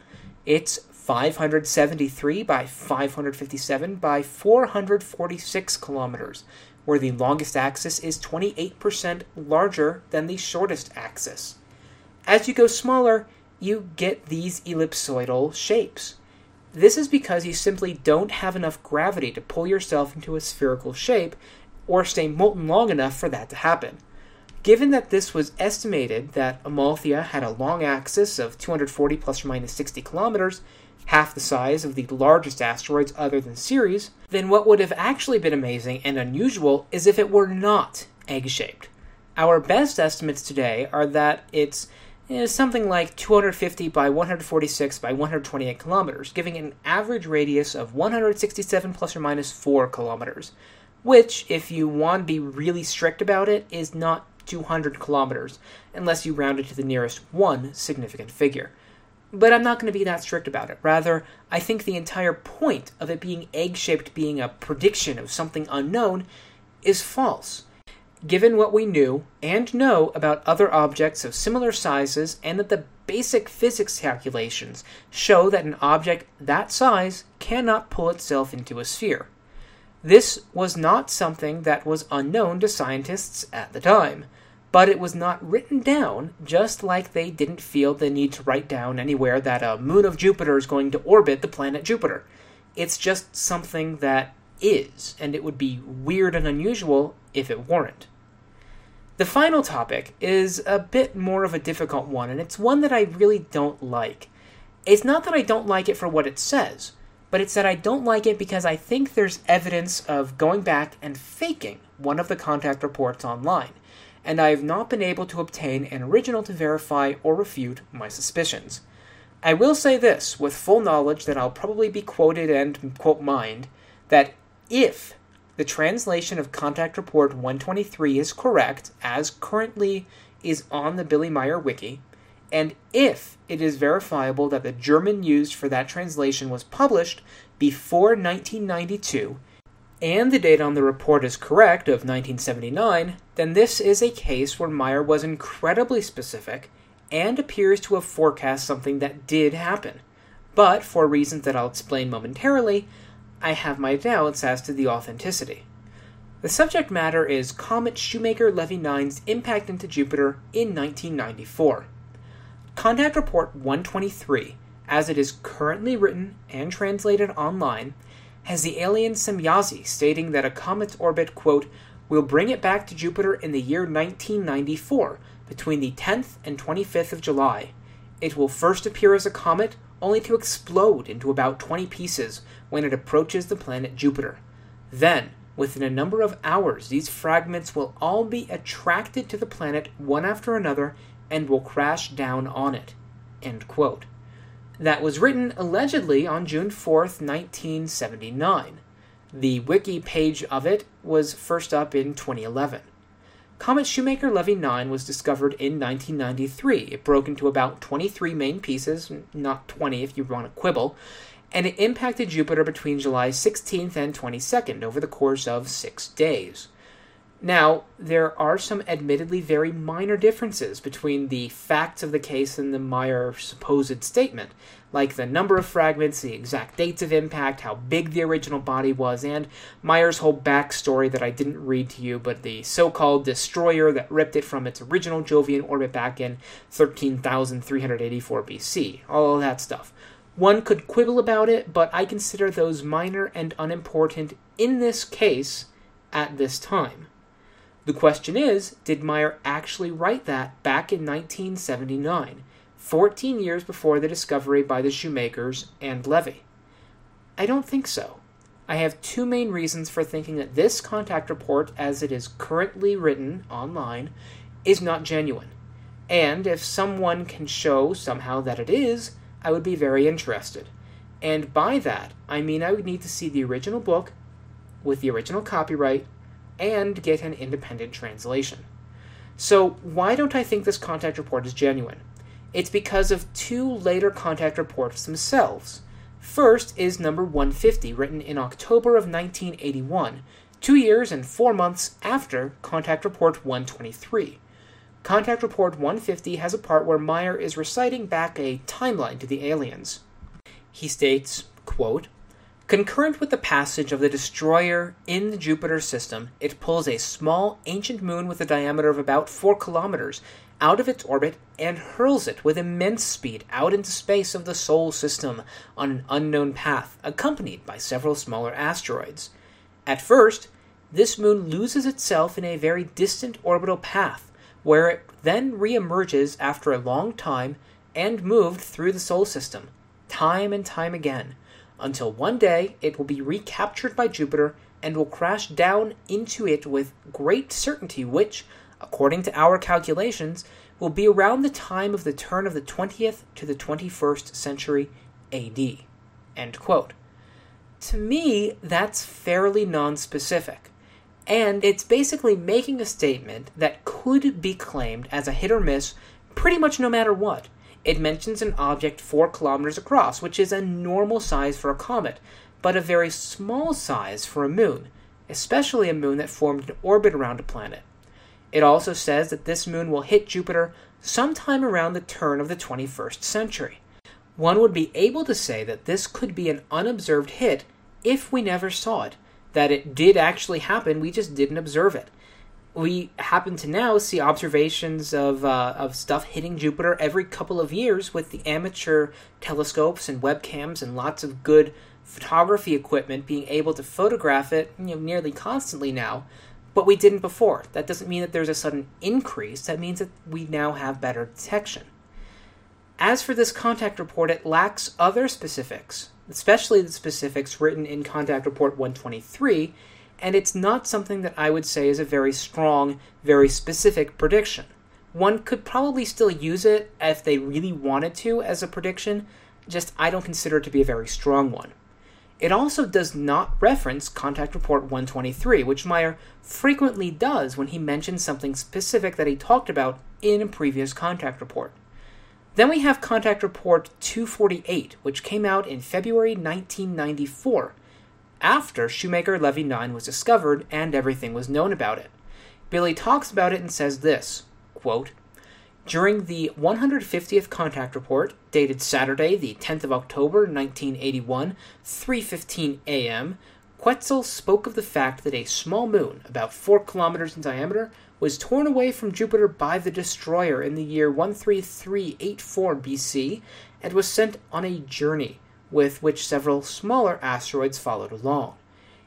It's 573 by 557 by 446 kilometers, where the longest axis is 28% larger than the shortest axis. As you go smaller, you get these ellipsoidal shapes. This is because you simply don't have enough gravity to pull yourself into a spherical shape or stay molten long enough for that to happen. Given that this was estimated that Amalthea had a long axis of 240 plus or minus 60 kilometers, half the size of the largest asteroids other than Ceres, then what would have actually been amazing and unusual is if it were not egg-shaped. Our best estimates today are that it's something like 250 by 146 by 128 kilometers, giving an average radius of 167 plus or minus 4 kilometers, which, if you want to be really strict about it, is not 200 kilometers, unless you round it to the nearest one significant figure. But I'm not going to be that strict about it. Rather, I think the entire point of it being egg-shaped being a prediction of something unknown is false. Given what we knew and know about other objects of similar sizes, and that the basic physics calculations show that an object that size cannot pull itself into a sphere. This was not something that was unknown to scientists at the time, but it was not written down, just like they didn't feel the need to write down anywhere that a moon of Jupiter is going to orbit the planet Jupiter. It's just something that is, and it would be weird and unusual if it weren't. The final topic is a bit more of a difficult one, and it's one that I really don't like. It's not that I don't like it for what it says, but it's that I don't like it because I think there's evidence of going back and faking one of the contact reports online, and I have not been able to obtain an original to verify or refute my suspicions. I will say this, with full knowledge that I'll probably be quoted and, quote, mined, that if the translation of Contact Report 123 is correct, as currently is on the Billy Meier wiki, and if it is verifiable that the German used for that translation was published before 1992, and the date on the report is correct of 1979, then this is a case where Meier was incredibly specific and appears to have forecast something that did happen. But, for reasons that I'll explain momentarily, I have my doubts as to the authenticity. The subject matter is Comet Shoemaker-Levy 9's impact into Jupiter in 1994. Contact Report 123, as it is currently written and translated online, has the alien Semjase stating that a comet's orbit, quote, will bring it back to Jupiter in the year 1994, between the 10th and 25th of July. It will first appear as a comet, only to explode into about 20 pieces when it approaches the planet Jupiter. Then, within a number of hours, these fragments will all be attracted to the planet one after another and will crash down on it. End quote. That was written allegedly on June 4th, 1979. The wiki page of it was first up in 2011. Comet Shoemaker-Levy 9 was discovered in 1993. It broke into about 23 main pieces, not 20 if you want to quibble, and it impacted Jupiter between July 16th and 22nd over the course of 6 days. Now, there are some admittedly very minor differences between the facts of the case and the Meier supposed statement, like the number of fragments, the exact dates of impact, how big the original body was, and Meier's whole backstory that I didn't read to you, but the so-called destroyer that ripped it from its original Jovian orbit back in 13,384 BC, all of that stuff. One could quibble about it, but I consider those minor and unimportant in this case at this time. The question is, did Meier actually write that back in 1979, 14 years before the discovery by the Shoemakers and Levy? I don't think so. I have two main reasons for thinking that this contact report, as it is currently written online, is not genuine. And if someone can show somehow that it is, I would be very interested. And by that, I mean I would need to see the original book with the original copyright and get an independent translation. So why don't I think this contact report is genuine? It's because of two later contact reports themselves. First is number 150, written in October of 1981, 2 years and 4 months after Contact Report 123. Contact Report 150 has a part where Meier is reciting back a timeline to the aliens. He states, quote, concurrent with the passage of the destroyer in the Jupiter system, it pulls a small, ancient moon with a diameter of about 4 kilometers out of its orbit and hurls it with immense speed out into space of the Sol system on an unknown path, accompanied by several smaller asteroids. At first, this moon loses itself in a very distant orbital path, where it then reemerges after a long time and moved through the Sol system, time and time again, until one day it will be recaptured by Jupiter and will crash down into it with great certainty which, according to our calculations, will be around the time of the turn of the 20th to the 21st century AD. End quote. To me, that's fairly nonspecific, and it's basically making a statement that could be claimed as a hit or miss pretty much no matter what. It mentions an object 4 kilometers across, which is a normal size for a comet, but a very small size for a moon, especially a moon that formed an orbit around a planet. It also says that this moon will hit Jupiter sometime around the turn of the 21st century. One would be able to say that this could be an unobserved hit if we never saw it, that it did actually happen, we just didn't observe it. We happen to now see observations of stuff hitting Jupiter every couple of years with the amateur telescopes and webcams and lots of good photography equipment being able to photograph it nearly constantly now, but we didn't before. That doesn't mean that there's a sudden increase. That means that we now have better detection. As for this contact report, it lacks other specifics, especially the specifics written in Contact Report 123, and it's not something that I would say is a very strong, very specific prediction. One could probably still use it if they really wanted to as a prediction, just I don't consider it to be a very strong one. It also does not reference Contact Report 123, which Meier frequently does when he mentions something specific that he talked about in a previous Contact Report. Then we have Contact Report 248, which came out in February 1994, after Shoemaker-Levy 9 was discovered and everything was known about it. Billy talks about it and says this, quote, "During the 150th Contact Report, dated Saturday, the 10th of October, 1981, 3:15 a.m., Quetzal spoke of the fact that a small moon, about 4 kilometers in diameter, was torn away from Jupiter by the destroyer in the year 13384 BC and was sent on a journey, with which several smaller asteroids followed along.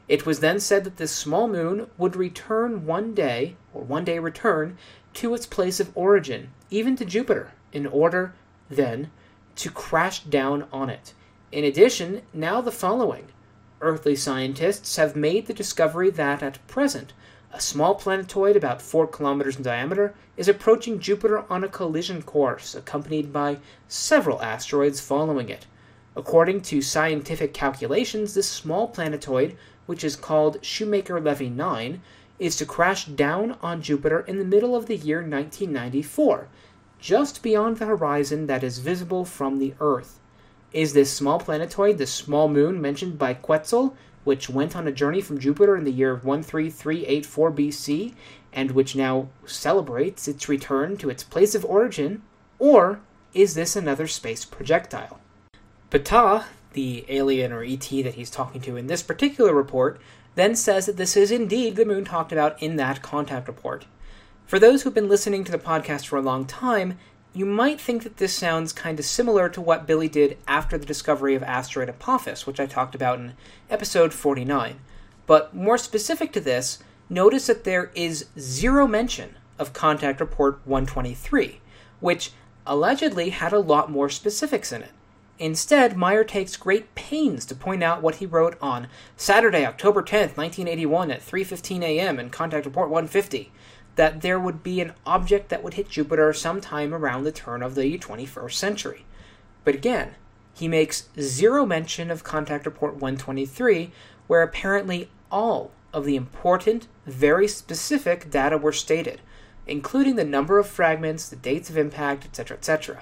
It was then said that this small moon would return one day return, to its place of origin, even to Jupiter, in order, then, to crash down on it. In addition, now the following. Earthly scientists have made the discovery that, at present, a small planetoid about 4 kilometers in diameter is approaching Jupiter on a collision course, accompanied by several asteroids following it. According to scientific calculations, this small planetoid, which is called Shoemaker-Levy 9, is to crash down on Jupiter in the middle of the year 1994, just beyond the horizon that is visible from the Earth. Is this small planetoid the small moon mentioned by Quetzal, which went on a journey from Jupiter in the year 13384 BC, and which now celebrates its return to its place of origin, or is this another space projectile?" Ptah, the alien or ET that he's talking to in this particular report, then says that this is indeed the moon talked about in that contact report. For those who've been listening to the podcast for a long time, you might think that this sounds kind of similar to what Billy did after the discovery of asteroid Apophis, which I talked about in episode 49. But more specific to this, notice that there is zero mention of Contact Report 123, which allegedly had a lot more specifics in it. Instead, Meier takes great pains to point out what he wrote on Saturday, October 10th, 1981 at 3:15 a.m. in Contact Report 150, that there would be an object that would hit Jupiter sometime around the turn of the 21st century. But again, he makes zero mention of Contact Report 123, where apparently all of the important, very specific data were stated, including the number of fragments, the dates of impact, etc., etc.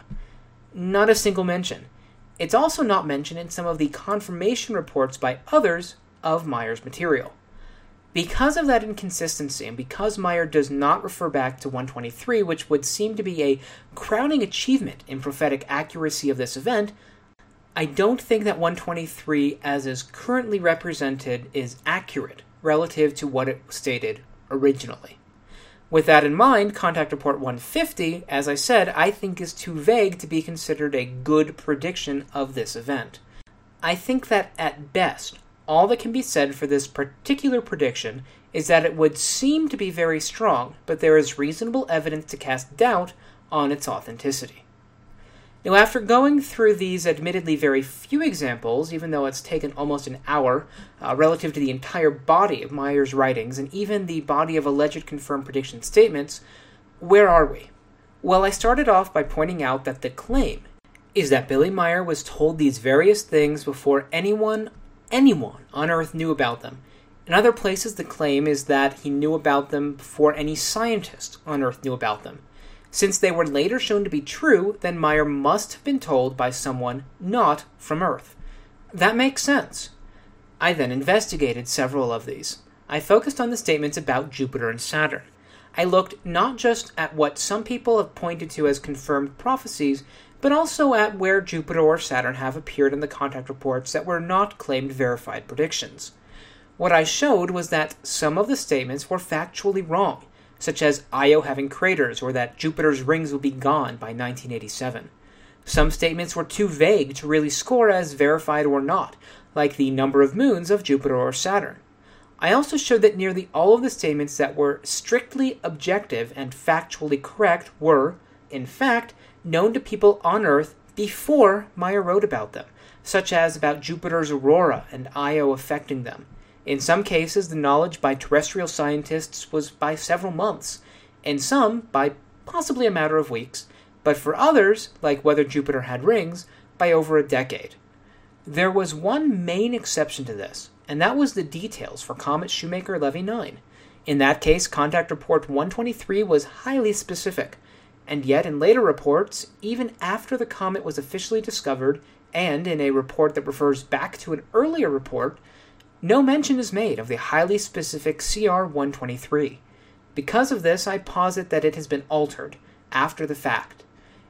Not a single mention. It's also not mentioned in some of the confirmation reports by others of Meier's material. Because of that inconsistency, and because Meier does not refer back to 123, which would seem to be a crowning achievement in prophetic accuracy of this event, I don't think that 123 as is currently represented is accurate relative to what it stated originally. With that in mind, Contact Report 150, as I said, I think is too vague to be considered a good prediction of this event. I think that, at best, all that can be said for this particular prediction is that it would seem to be very strong, but there is reasonable evidence to cast doubt on its authenticity. Now, after going through these admittedly very few examples, even though it's taken almost an hour relative to the entire body of Meier's writings and even the body of alleged confirmed prediction statements, where are we? Well, I started off by pointing out that the claim is that Billy Meier was told these various things before anyone on Earth knew about them, In other places, the claim is that he knew about them before any scientist on Earth knew about them. Since they were later shown to be true, then Meier must have been told by someone not from Earth. That makes sense. I then investigated several of these. I focused on the statements about Jupiter and Saturn. I looked not just at what some people have pointed to as confirmed prophecies, but also at where Jupiter or Saturn have appeared in the contact reports that were not claimed verified predictions. What I showed was that some of the statements were factually wrong, such as Io having craters or that Jupiter's rings would be gone by 1987. Some statements were too vague to really score as verified or not, like the number of moons of Jupiter or Saturn. I also showed that nearly all of the statements that were strictly objective and factually correct were, in fact, known to people on Earth before Meier wrote about them, such as about Jupiter's aurora and Io affecting them. In some cases, the knowledge by terrestrial scientists was by several months, and some by possibly a matter of weeks, but for others, like whether Jupiter had rings, by over a decade. There was one main exception to this, and that was the details for Comet Shoemaker-Levy 9. In that case, Contact Report 123 was highly specific, and yet in later reports, even after the comet was officially discovered, and in a report that refers back to an earlier report, no mention is made of the highly specific CR 123. Because of this, I posit that it has been altered after the fact.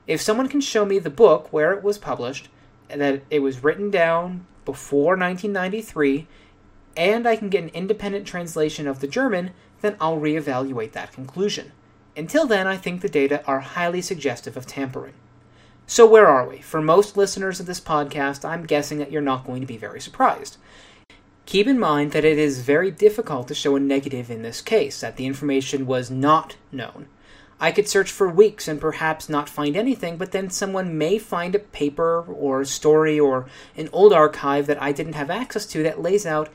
If someone can show me the book where it was published, and that it was written down before 1993, and I can get an independent translation of the German, then I'll reevaluate that conclusion. Until then, I think the data are highly suggestive of tampering. So where are we? For most listeners of this podcast, I'm guessing that you're not going to be very surprised. Keep in mind that it is very difficult to show a negative in this case, that the information was not known. I could search for weeks and perhaps not find anything, but then someone may find a paper or a story or an old archive that I didn't have access to that lays out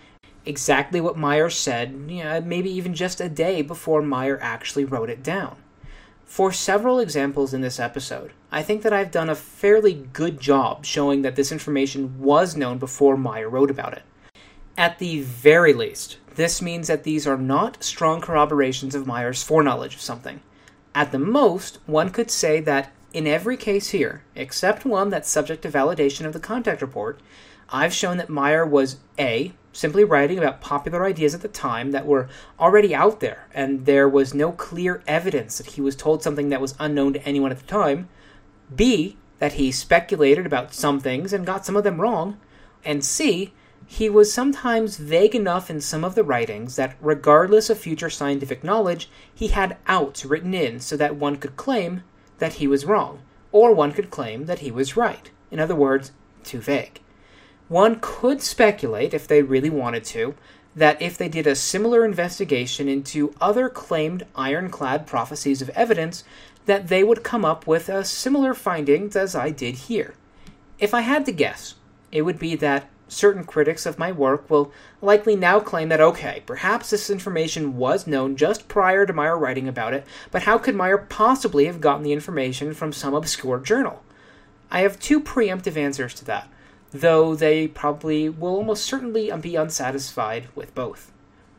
exactly what Meier said, maybe even just a day before Meier actually wrote it down. For several examples in this episode, I think that I've done a fairly good job showing that this information was known before Meier wrote about it. At the very least, this means that these are not strong corroborations of Meier's foreknowledge of something. At the most, one could say that in every case here, except one that's subject to validation of the contact report, I've shown that Meier was A, simply writing about popular ideas at the time that were already out there, and there was no clear evidence that he was told something that was unknown to anyone at the time, B, that he speculated about some things and got some of them wrong, and C, he was sometimes vague enough in some of the writings that, regardless of future scientific knowledge, he had outs written in so that one could claim that he was wrong, or one could claim that he was right. In other words, too vague. One could speculate, if they really wanted to, that if they did a similar investigation into other claimed ironclad prophecies of evidence, that they would come up with a similar findings as I did here. If I had to guess, it would be that certain critics of my work will likely now claim that, okay, perhaps this information was known just prior to Meier writing about it, but how could Meier possibly have gotten the information from some obscure journal? I have two preemptive answers to that, though they probably will almost certainly be unsatisfied with both.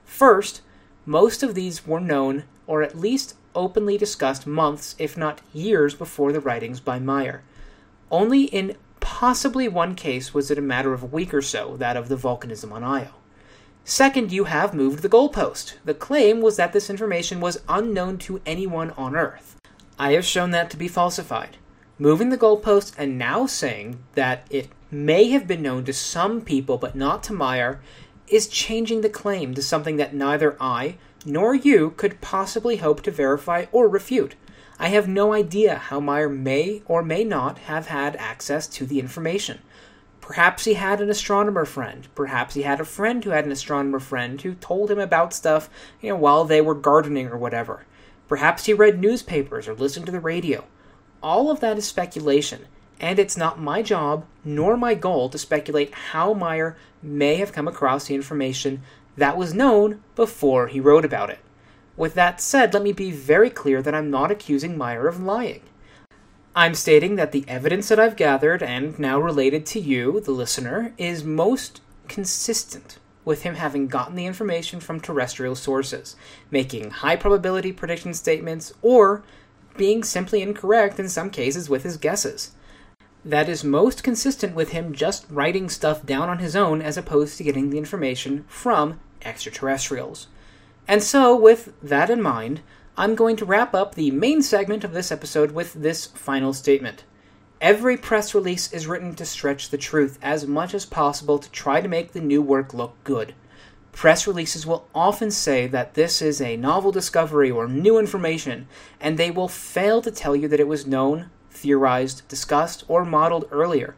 First, most of these were known, or at least openly discussed months, if not years before the writings by Meier. Only in possibly one case was it a matter of a week or so, that of the volcanism on Io. Second, you have moved the goalpost. The claim was that this information was unknown to anyone on Earth. I have shown that to be falsified. Moving the goalpost and now saying that it may have been known to some people but not to Meier is changing the claim to something that neither I nor you could possibly hope to verify or refute. I have no idea how Meier may or may not have had access to the information. Perhaps he had an astronomer friend. Perhaps he had a friend who had an astronomer friend who told him about stuff, while they were gardening or whatever. Perhaps he read newspapers or listened to the radio. All of that is speculation, and it's not my job nor my goal to speculate how Meier may have come across the information that was known before he wrote about it. With that said, let me be very clear that I'm not accusing Meier of lying. I'm stating that the evidence that I've gathered and now related to you, the listener, is most consistent with him having gotten the information from terrestrial sources, making high probability prediction statements, or being simply incorrect in some cases with his guesses. That is most consistent with him just writing stuff down on his own as opposed to getting the information from extraterrestrials. And so, with that in mind, I'm going to wrap up the main segment of this episode with this final statement. Every press release is written to stretch the truth as much as possible to try to make the new work look good. Press releases will often say that this is a novel discovery or new information, and they will fail to tell you that it was known, theorized, discussed, or modeled earlier.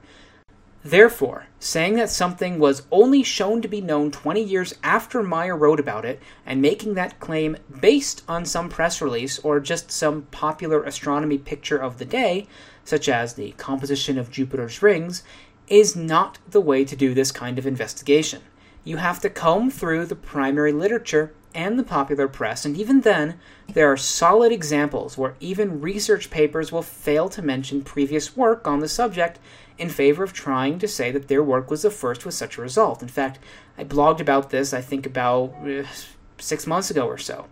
Therefore, saying that something was only shown to be known 20 years after Meier wrote about it, and making that claim based on some press release or just some popular astronomy picture of the day, such as the composition of Jupiter's rings, is not the way to do this kind of investigation. You have to comb through the primary literature and the popular press, and even then, there are solid examples where even research papers will fail to mention previous work on the subject in favor of trying to say that their work was the first with such a result. In fact, I blogged about this, I think about 6 months ago or so.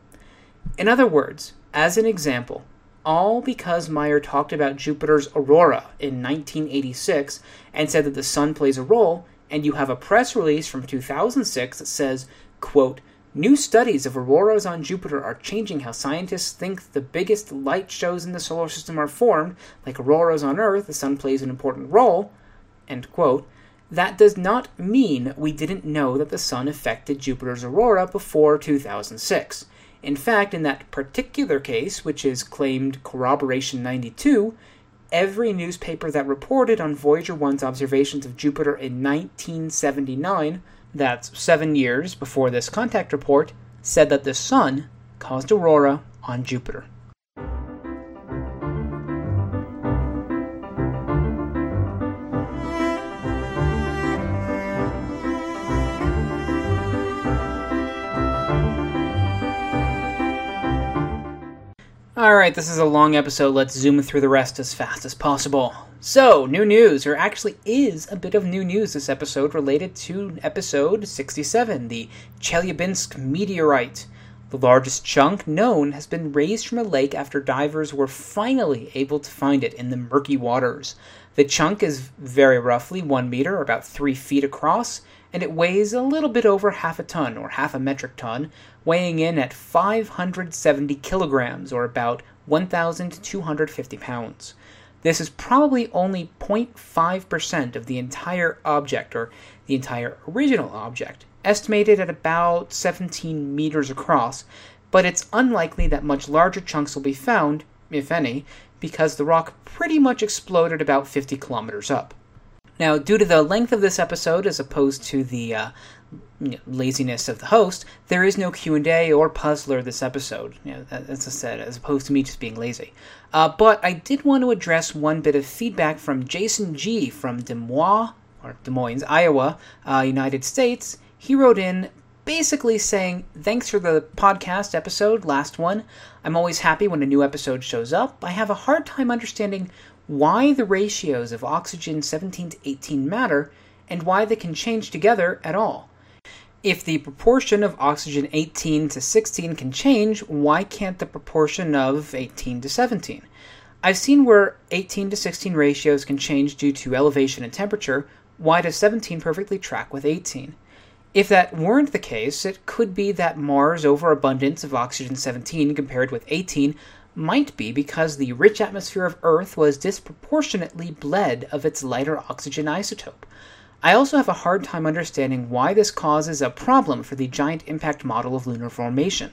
In other words, as an example, all because Meier talked about Jupiter's aurora in 1986 and said that the sun plays a role, and you have a press release from 2006 that says, quote, "New studies of auroras on Jupiter are changing how scientists think the biggest light shows in the solar system are formed, like auroras on Earth, the sun plays an important role," end quote. That does not mean we didn't know that the sun affected Jupiter's aurora before 2006. In fact, in that particular case, which is claimed Corroboration 92, every newspaper that reported on Voyager 1's observations of Jupiter in 1979, that's 7 years before this contact report, said that the sun caused aurora on Jupiter. Alright, this is a long episode, let's zoom through the rest as fast as possible. So, new news. There actually is a bit of new news this episode related to episode 67, the Chelyabinsk meteorite. The largest chunk known has been raised from a lake after divers were finally able to find it in the murky waters. The chunk is very roughly 1 meter, or about 3 feet across, and it weighs a little bit over half a ton, or half a metric ton, weighing in at 570 kilograms, or about 1,250 pounds. This is probably only 0.5% of the entire object, or the entire original object, estimated at about 17 meters across, but it's unlikely that much larger chunks will be found, if any, because the rock pretty much exploded about 50 kilometers up. Now, due to the length of this episode, as opposed to the laziness of the host, there is no Q&A or puzzler this episode, as I said, as opposed to me just being lazy. But I did want to address one bit of feedback from Jason G. from Des Moines, Iowa, United States. He wrote in, basically saying, "Thanks for the podcast episode, last one. I'm always happy when a new episode shows up. I have a hard time understanding why the ratios of oxygen 17 to 18 matter, and why they can change together at all. If the proportion of oxygen 18 to 16 can change, why can't the proportion of 18 to 17? I've seen where 18 to 16 ratios can change due to elevation and temperature. Why does 17 perfectly track with 18? If that weren't the case, it could be that Mars' overabundance of oxygen 17 compared with 18 might be because the rich atmosphere of Earth was disproportionately bled of its lighter oxygen isotope. I also have a hard time understanding why this causes a problem for the giant impact model of lunar formation.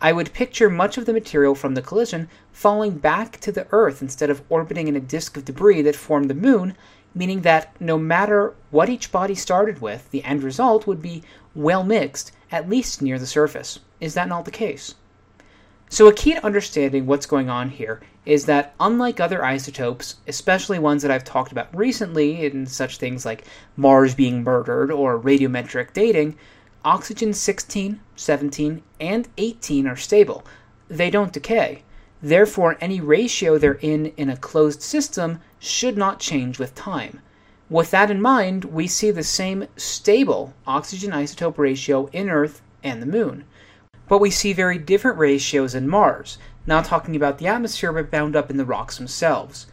I would picture much of the material from the collision falling back to the Earth instead of orbiting in a disk of debris that formed the Moon, meaning that no matter what each body started with, the end result would be well mixed, at least near the surface. Is that not the case? So a key to understanding what's going on here is that unlike other isotopes, especially ones that I've talked about recently in such things like Mars being murdered or radiometric dating, oxygen 16, 17, and 18 are stable. They don't decay. Therefore, any ratio they're in a closed system should not change with time. With that in mind, we see the same stable oxygen isotope ratio in Earth and the Moon. But we see very different ratios in Mars, not talking about the atmosphere but bound up in the rocks themselves.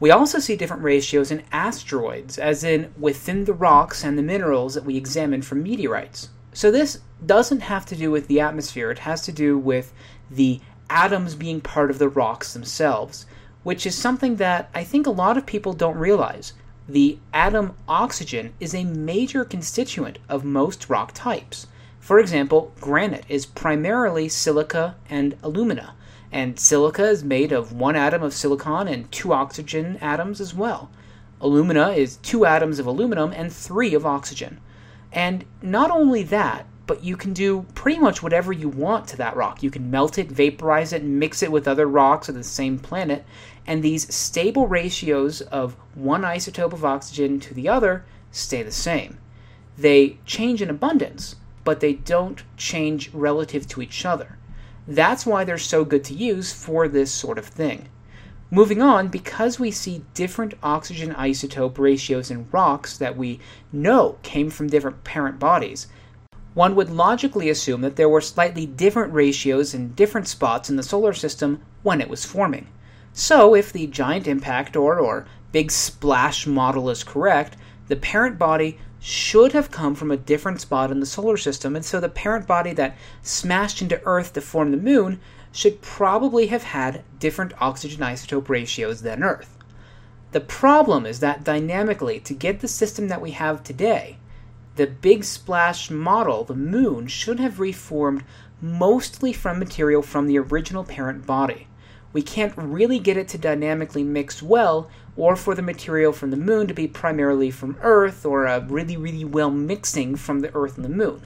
We also see different ratios in asteroids, as in within the rocks and the minerals that we examine from meteorites. So this doesn't have to do with the atmosphere, it has to do with the atoms being part of the rocks themselves, which is something that I think a lot of people don't realize. The atom oxygen is a major constituent of most rock types. For example, granite is primarily silica and alumina, and silica is made of one atom of silicon and two oxygen atoms as well. Alumina is two atoms of aluminum and three of oxygen. And not only that, but you can do pretty much whatever you want to that rock. You can melt it, vaporize it, mix it with other rocks of the same planet, and these stable ratios of one isotope of oxygen to the other stay the same. They change in abundance, but they don't change relative to each other. That's why they're so good to use for this sort of thing. Moving on, because we see different oxygen isotope ratios in rocks that we know came from different parent bodies, one would logically assume that there were slightly different ratios in different spots in the solar system when it was forming. So if the giant impact or big splash model is correct, the parent body should have come from a different spot in the solar system, and so the parent body that smashed into Earth to form the Moon should probably have had different oxygen isotope ratios than Earth. The problem is that dynamically, to get the system that we have today, the big splash model, the Moon, should have reformed mostly from material from the original parent body. We can't really get it to dynamically mix well, or for the material from the Moon to be primarily from Earth, or a really, really well mixing from the Earth and the Moon.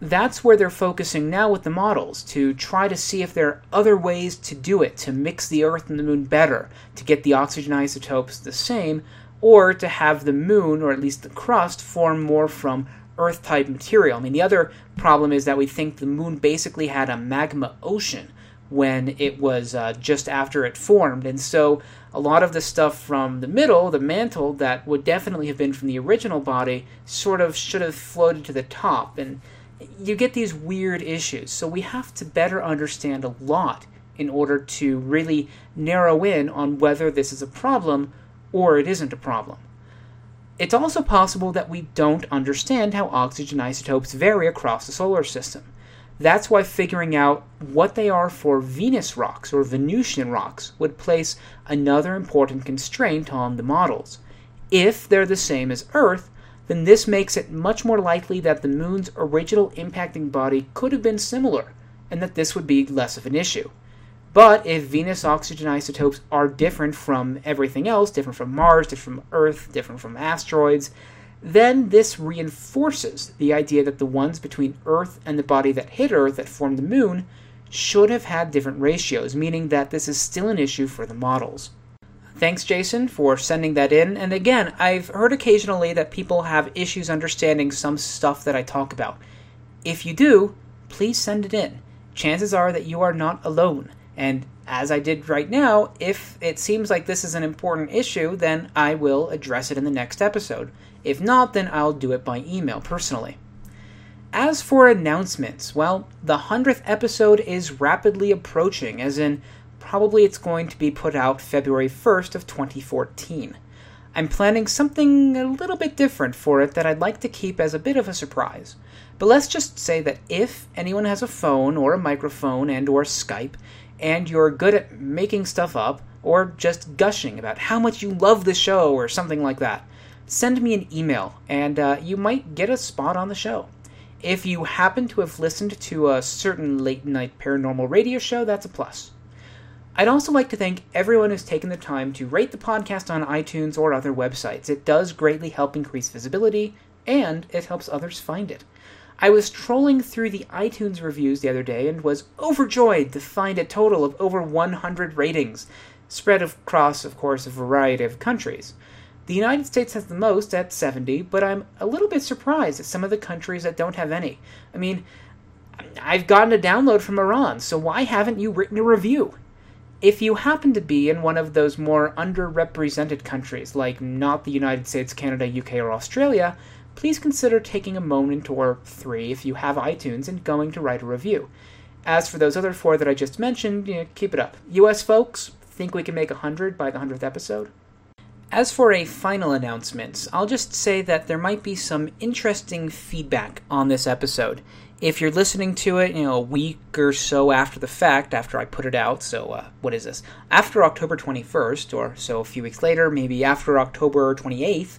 That's where they're focusing now with the models, to try to see if there are other ways to do it, to mix the Earth and the Moon better, to get the oxygen isotopes the same, or to have the Moon, or at least the crust, form more from Earth-type material. I mean, the other problem is that we think the Moon basically had a magma ocean when it was just after it formed, and so a lot of the stuff from the middle, the mantle, that would definitely have been from the original body sort of should have floated to the top, and you get these weird issues. So we have to better understand a lot in order to really narrow in on whether this is a problem or it isn't a problem. It's also possible that we don't understand how oxygen isotopes vary across the solar system. That's why figuring out what they are for Venus rocks or Venusian rocks would place another important constraint on the models. If they're the same as Earth, then this makes it much more likely that the Moon's original impacting body could have been similar, and that this would be less of an issue. But if Venus oxygen isotopes are different from everything else, different from Mars, different from Earth, different from asteroids, then this reinforces the idea that the ones between Earth and the body that hit Earth that formed the Moon should have had different ratios, meaning that this is still an issue for the models. Thanks, Jason, for sending that in, and again, I've heard occasionally that people have issues understanding some stuff that I talk about. If you do, please send it in. Chances are that you are not alone. And as I did right now, if it seems like this is an important issue, then I will address it in the next episode. If not, then I'll do it by email personally. As for announcements, well, the 100th episode is rapidly approaching, as in probably it's going to be put out February 1st of 2014. I'm planning something a little bit different for it that I'd like to keep as a bit of a surprise. But let's just say that if anyone has a phone or a microphone and or Skype, and you're good at making stuff up, or just gushing about how much you love the show or something like that, send me an email, and you might get a spot on the show. If you happen to have listened to a certain late-night paranormal radio show, that's a plus. I'd also like to thank everyone who's taken the time to rate the podcast on iTunes or other websites. It does greatly help increase visibility, and it helps others find it. I was trolling through the iTunes reviews the other day and was overjoyed to find a total of over 100 ratings, spread across, of course, a variety of countries. The United States has the most at 70, but I'm a little bit surprised at some of the countries that don't have any. I mean, I've gotten a download from Iran, so why haven't you written a review? If you happen to be in one of those more underrepresented countries, like not the United States, Canada, UK, or Australia, please consider taking a moment or three if you have iTunes and going to write a review. As for those other four that I just mentioned, you know, keep it up. US folks, think we can make 100 by the 100th episode? As for a final announcement, I'll just say that there might be some interesting feedback on this episode. If you're listening to it, you know, a week or so after the fact, after I put it out, so what is this? After October 21st, or so a few weeks later, maybe after October 28th,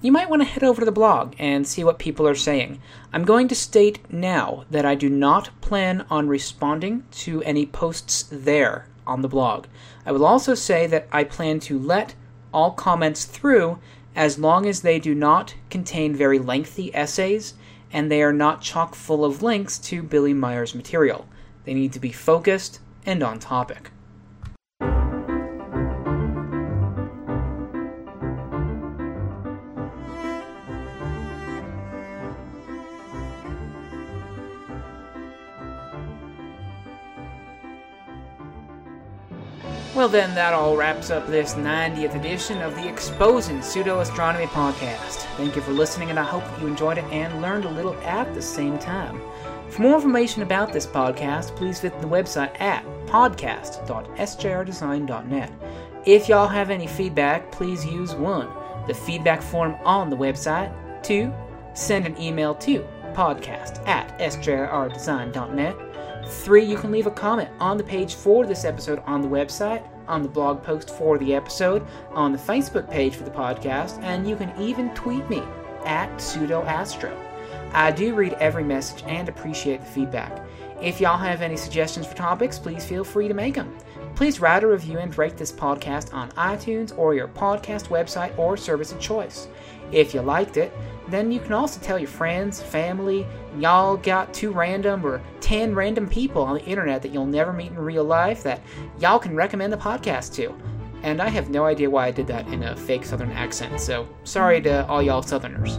you might want to head over to the blog and see what people are saying. I'm going to state now that I do not plan on responding to any posts there on the blog. I will also say that I plan to let all comments through as long as they do not contain very lengthy essays and they are not chock full of links to Billy Meier's material. They need to be focused and on topic. Well then, that all wraps up this 90th edition of the Exposing Pseudo-Astronomy Podcast. Thank you for listening, and I hope that you enjoyed it and learned a little at the same time. For more information about this podcast, please visit the website at podcast.sjrdesign.net. If y'all have any feedback, please use 1. The feedback form on the website, 2. Send an email to podcast@sjrdesign.net. 3, you can leave a comment on the page for this episode on the website, on the blog post for the episode, on the Facebook page for the podcast, and you can even tweet me at pseudoastro. I do read every message and appreciate the feedback. If y'all have any suggestions for topics, please feel free to make them. Please write a review and rate this podcast on iTunes or your podcast website or service of choice. If you liked it, then you can also tell your friends, family, y'all got 2 random or 10 random people on the internet that you'll never meet in real life that y'all can recommend the podcast to. And I have no idea why I did that in a fake southern accent, so sorry to all y'all southerners.